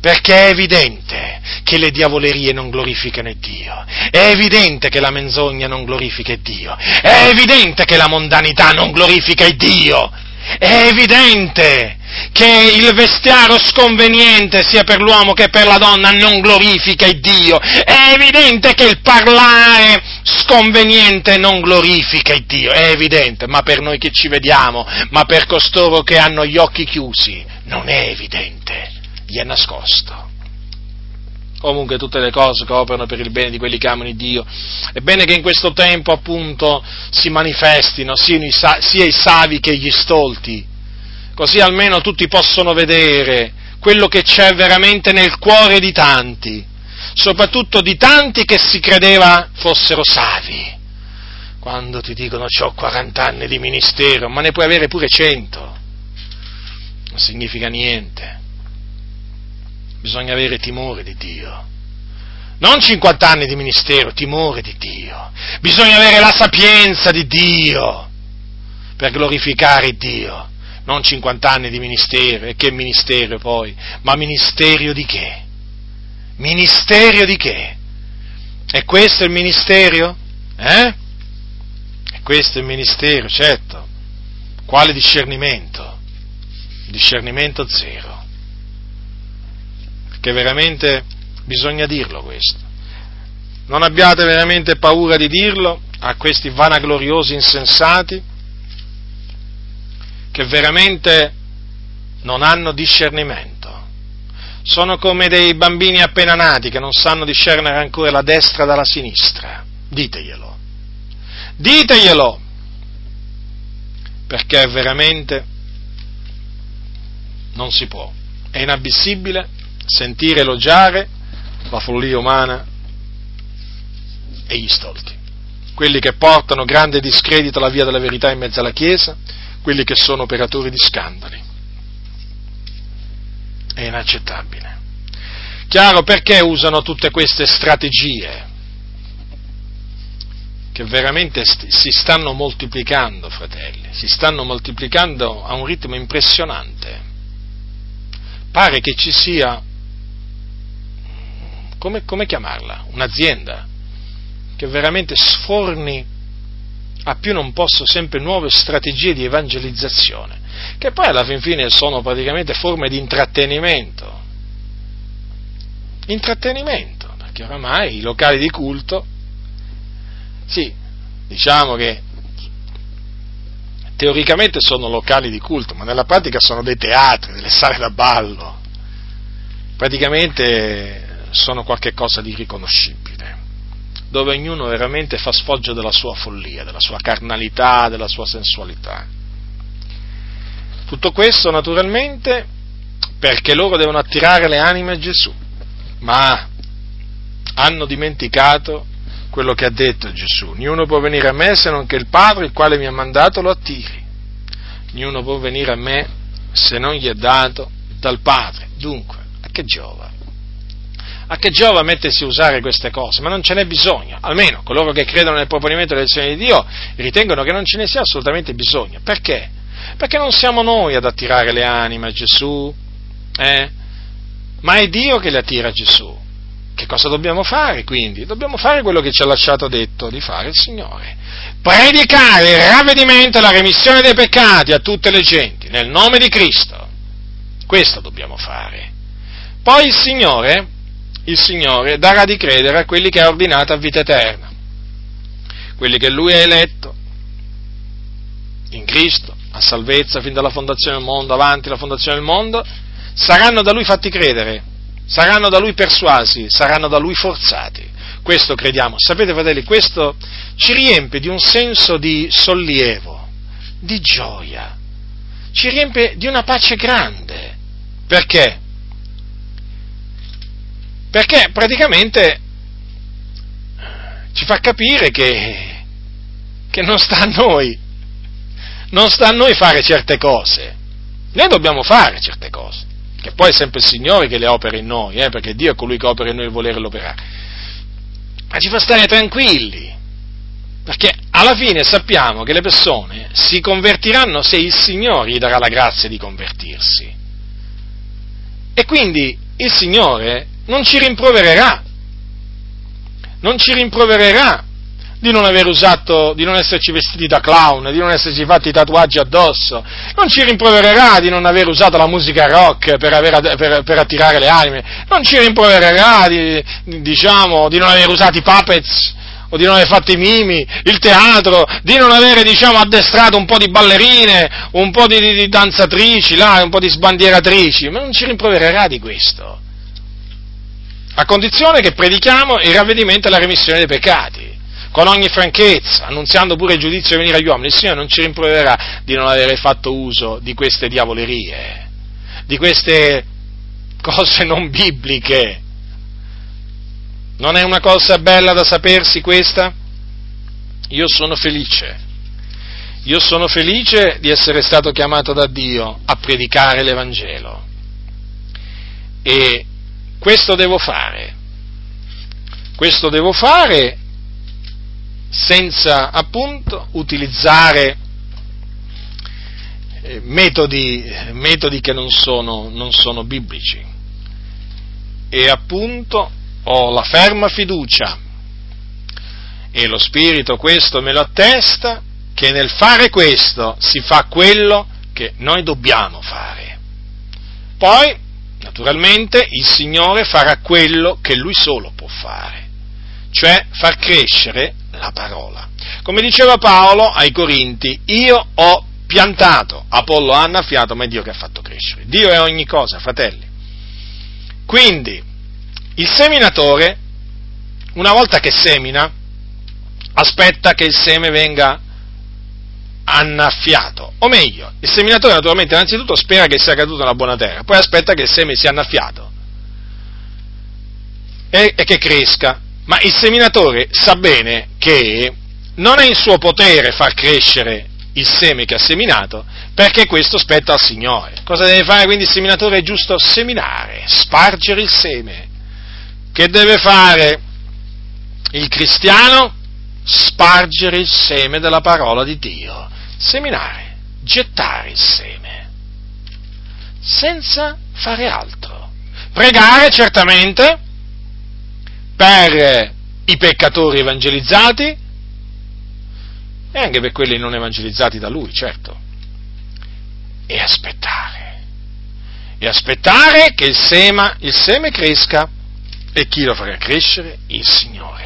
Perché è evidente che le diavolerie non glorificano Dio, è evidente che la menzogna non glorifica Dio, è evidente che la mondanità non glorifica Dio, è evidente che il vestiario sconveniente sia per l'uomo che per la donna non glorifica Dio, è evidente che il parlare sconveniente non glorifica Dio, è evidente, ma per noi che ci vediamo, ma per costoro che hanno gli occhi chiusi, non è evidente. Gli è nascosto. Comunque tutte le cose che operano per il bene di quelli che amano Dio, è bene che in questo tempo appunto si manifestino sia i savi che gli stolti, così almeno tutti possono vedere quello che c'è veramente nel cuore di tanti, soprattutto di tanti che si credeva fossero savi. Quando ti dicono c'ho 40 anni di ministero, ma ne puoi avere pure 100, non significa niente. Bisogna avere timore di Dio. Non 50 anni di ministero, timore di Dio. Bisogna avere la sapienza di Dio per glorificare Dio. Non 50 anni di ministero, e che ministero poi? Ma ministerio di che? Ministerio di che? E questo è il ministerio? Eh? E questo è il ministero, certo. Quale discernimento? Discernimento zero. Perché veramente bisogna dirlo questo. Non abbiate veramente paura di dirlo a questi vanagloriosi insensati che veramente non hanno discernimento. Sono come dei bambini appena nati che non sanno discernere ancora la destra dalla sinistra. Diteglielo. Diteglielo! Perché veramente non si può. È inammissibile sentire elogiare la follia umana e gli stolti. Quelli che portano grande discredito alla via della verità in mezzo alla Chiesa, quelli che sono operatori di scandali. È inaccettabile. Chiaro, perché usano tutte queste strategie che veramente si stanno moltiplicando, fratelli, si stanno moltiplicando a un ritmo impressionante. Pare che ci sia, come chiamarla? Un'azienda che veramente sforni a più non posso sempre nuove strategie di evangelizzazione, che poi alla fin fine sono praticamente forme di intrattenimento. Intrattenimento, perché oramai i locali di culto, sì, diciamo che teoricamente sono locali di culto, ma nella pratica sono dei teatri, delle sale da ballo, praticamente sono qualche cosa di riconoscibile, dove ognuno veramente fa sfoggio della sua follia, della sua carnalità, della sua sensualità. Tutto questo naturalmente perché loro devono attirare le anime a Gesù, ma hanno dimenticato quello che ha detto Gesù: "Ognuno può venire a me se non che il Padre, il quale mi ha mandato, lo attiri. Ognuno può venire a me se non gli è dato dal Padre". Dunque, a che giova? A che giova mettersi a usare queste cose? Ma non ce n'è bisogno. Almeno coloro che credono nel proponimento delle lezioni di Dio ritengono che non ce ne sia assolutamente bisogno. Perché? Perché non siamo noi ad attirare le anime a Gesù, ma è Dio che le attira a Gesù. Che cosa dobbiamo fare quindi? Dobbiamo fare quello che ci ha lasciato detto di fare il Signore: predicare il ravvedimento e la remissione dei peccati a tutte le genti, nel nome di Cristo. Questo dobbiamo fare. Poi il Signore darà di credere a quelli che ha ordinato a vita eterna, quelli che Lui ha eletto in Cristo, a salvezza fin dalla fondazione del mondo, avanti la fondazione del mondo, saranno da Lui fatti credere, saranno da Lui persuasi, saranno da Lui forzati. Questo crediamo. Sapete, fratelli, questo ci riempie di un senso di sollievo, di gioia, ci riempie di una pace grande. Perché? Perché praticamente ci fa capire che non sta a noi fare certe cose. Noi dobbiamo fare certe cose, che poi è sempre il Signore che le opera in noi, perché Dio è colui che opera in noi il volere l'operare. Ma ci fa stare tranquilli, perché alla fine sappiamo che le persone si convertiranno se il Signore gli darà la grazia di convertirsi. E quindi il Signore non ci rimprovererà di non aver usato, di non esserci vestiti da clown, di non esserci fatti i tatuaggi addosso, non ci rimprovererà di non aver usato la musica rock per attirare le anime, non ci rimprovererà di non aver usato i puppets o di non aver fatto i mimi, il teatro, di non avere, addestrato un po' di ballerine, un po' di danzatrici, un po' di sbandieratrici, ma non ci rimprovererà di questo. A condizione che predichiamo il ravvedimento e la remissione dei peccati, con ogni franchezza, annunziando pure il giudizio a venire agli uomini. Il Signore non ci rimproverà di non avere fatto uso di queste diavolerie, di queste cose non bibliche. Non è una cosa bella da sapersi questa? Io sono felice Io sono felice di essere stato chiamato da Dio a predicare l'Evangelo e questo devo fare senza appunto utilizzare metodi che non sono biblici, e appunto ho la ferma fiducia e lo Spirito questo me lo attesta, che nel fare questo si fa quello che noi dobbiamo fare. Poi, naturalmente, il Signore farà quello che Lui solo può fare, cioè far crescere la parola. Come diceva Paolo ai Corinti, io ho piantato, Apollo ha annaffiato, ma è Dio che ha fatto crescere. Dio è ogni cosa, fratelli. Quindi, il seminatore, una volta che semina, aspetta che il seme venga annaffiato, o meglio, il seminatore naturalmente innanzitutto spera che sia caduto nella buona terra, poi aspetta che il seme sia annaffiato e che cresca, ma il seminatore sa bene che non è in suo potere far crescere il seme che ha seminato, perché questo spetta al Signore. Cosa deve fare quindi il seminatore? È giusto seminare, spargere il seme. Che deve fare il cristiano? Spargere il seme della parola di Dio, seminare, gettare il seme, senza fare altro. Pregare certamente per i peccatori evangelizzati e anche per quelli non evangelizzati da Lui, certo, e aspettare che il seme cresca. E chi lo farà crescere? Il Signore.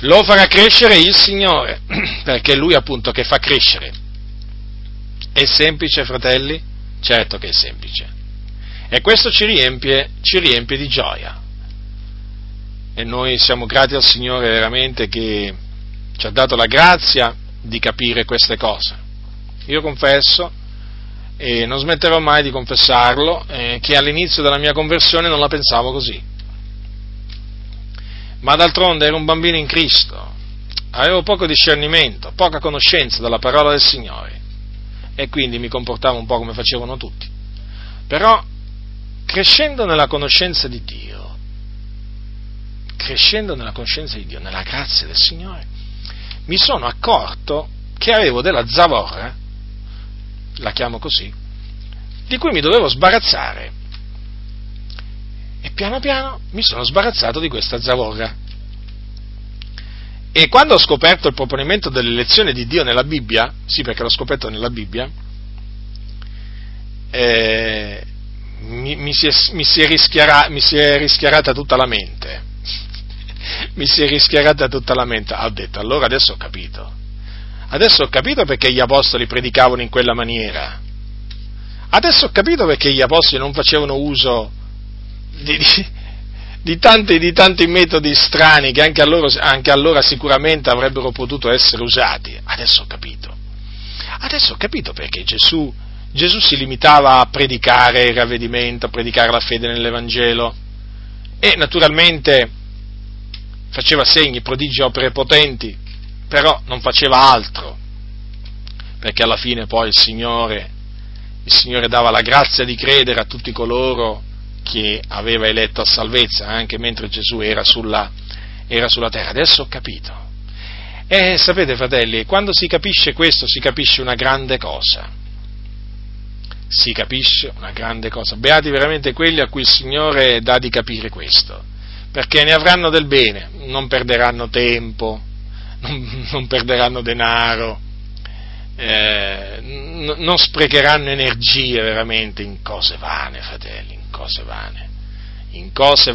Lo farà crescere il Signore, perché Lui appunto che fa crescere. È semplice, fratelli? Certo che è semplice. E questo ci riempie di gioia. E noi siamo grati al Signore veramente che ci ha dato la grazia di capire queste cose. Io confesso, e non smetterò mai di confessarlo, che all'inizio della mia conversione non la pensavo così. Ma d'altronde ero un bambino in Cristo, avevo poco discernimento, poca conoscenza della parola del Signore, e quindi mi comportavo un po' come facevano tutti. Però, crescendo nella conoscenza di Dio, nella grazia del Signore, mi sono accorto che avevo della zavorra, la chiamo così, di cui mi dovevo sbarazzare. E piano piano mi sono sbarazzato di questa zavorra. E quando ho scoperto il proponimento dell'elezione di Dio nella Bibbia, sì, perché l'ho scoperto nella Bibbia, mi si è rischiarata tutta la mente. Ho detto, allora adesso ho capito. Adesso ho capito perché gli apostoli predicavano in quella maniera. Adesso ho capito perché gli apostoli non facevano uso di tanti metodi strani che anche allora sicuramente avrebbero potuto essere usati. Adesso ho capito perché Gesù si limitava a predicare il ravvedimento, a predicare la fede nell'Evangelo, e naturalmente faceva segni, prodigi, opere potenti, però non faceva altro, perché alla fine poi il Signore dava la grazia di credere a tutti coloro che aveva eletto a salvezza, anche mentre Gesù era sulla terra. Adesso ho capito. E sapete, fratelli, quando si capisce questo, si capisce una grande cosa. Beati veramente quelli a cui il Signore dà di capire questo, perché ne avranno del bene, non perderanno tempo, non perderanno denaro, non sprecheranno energie veramente in cose vane, fratelli, in cose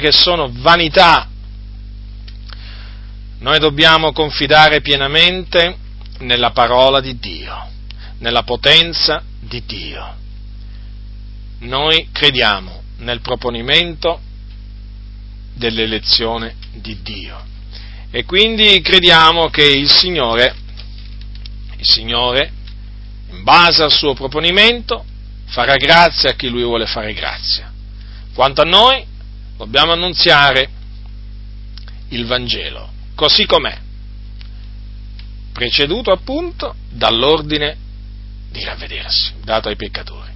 che sono vanità. Noi dobbiamo confidare pienamente nella parola di Dio, nella potenza di Dio. Noi crediamo nel proponimento dell'elezione di Dio e quindi crediamo che il Signore, in base al suo proponimento, farà grazia a chi Lui vuole fare grazia. Quanto a noi, dobbiamo annunziare il Vangelo, così com'è, preceduto appunto dall'ordine di ravvedersi dato ai peccatori.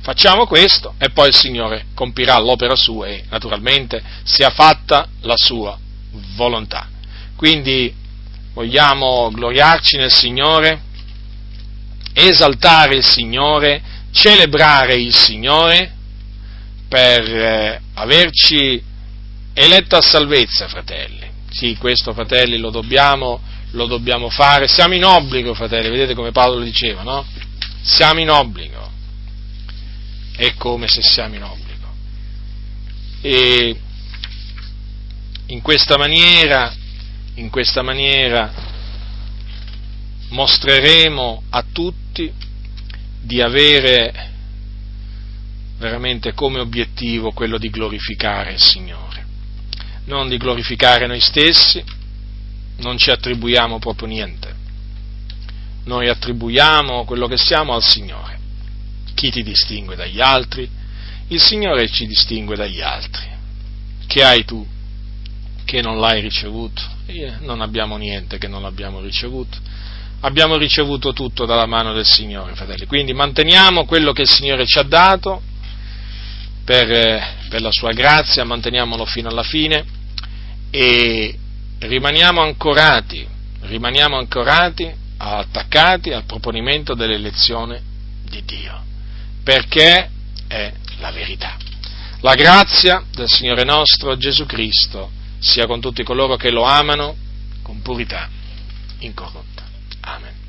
Facciamo questo e poi il Signore compirà l'opera sua e naturalmente sia fatta la sua volontà. Quindi vogliamo gloriarci nel Signore, esaltare il Signore, celebrare il Signore per averci eletto a salvezza, fratelli. Sì, questo, fratelli, lo dobbiamo fare. Siamo in obbligo, fratelli, vedete come Paolo diceva, no? Siamo in obbligo. È come se siamo in obbligo. E in questa maniera mostreremo a tutti di avere veramente come obiettivo quello di glorificare il Signore, non di glorificare noi stessi, non ci attribuiamo proprio niente, noi attribuiamo quello che siamo al Signore. Chi ti distingue dagli altri? Il Signore ci distingue dagli altri. Che hai tu che non l'hai ricevuto? Non abbiamo niente che non l'abbiamo ricevuto. Abbiamo ricevuto tutto dalla mano del Signore, fratelli. Quindi manteniamo quello che il Signore ci ha dato per la sua grazia, manteniamolo fino alla fine e rimaniamo ancorati, attaccati al proponimento dell'elezione di Dio, perché è la verità. La grazia del Signore nostro Gesù Cristo sia con tutti coloro che lo amano con purità incorrotta. Amen.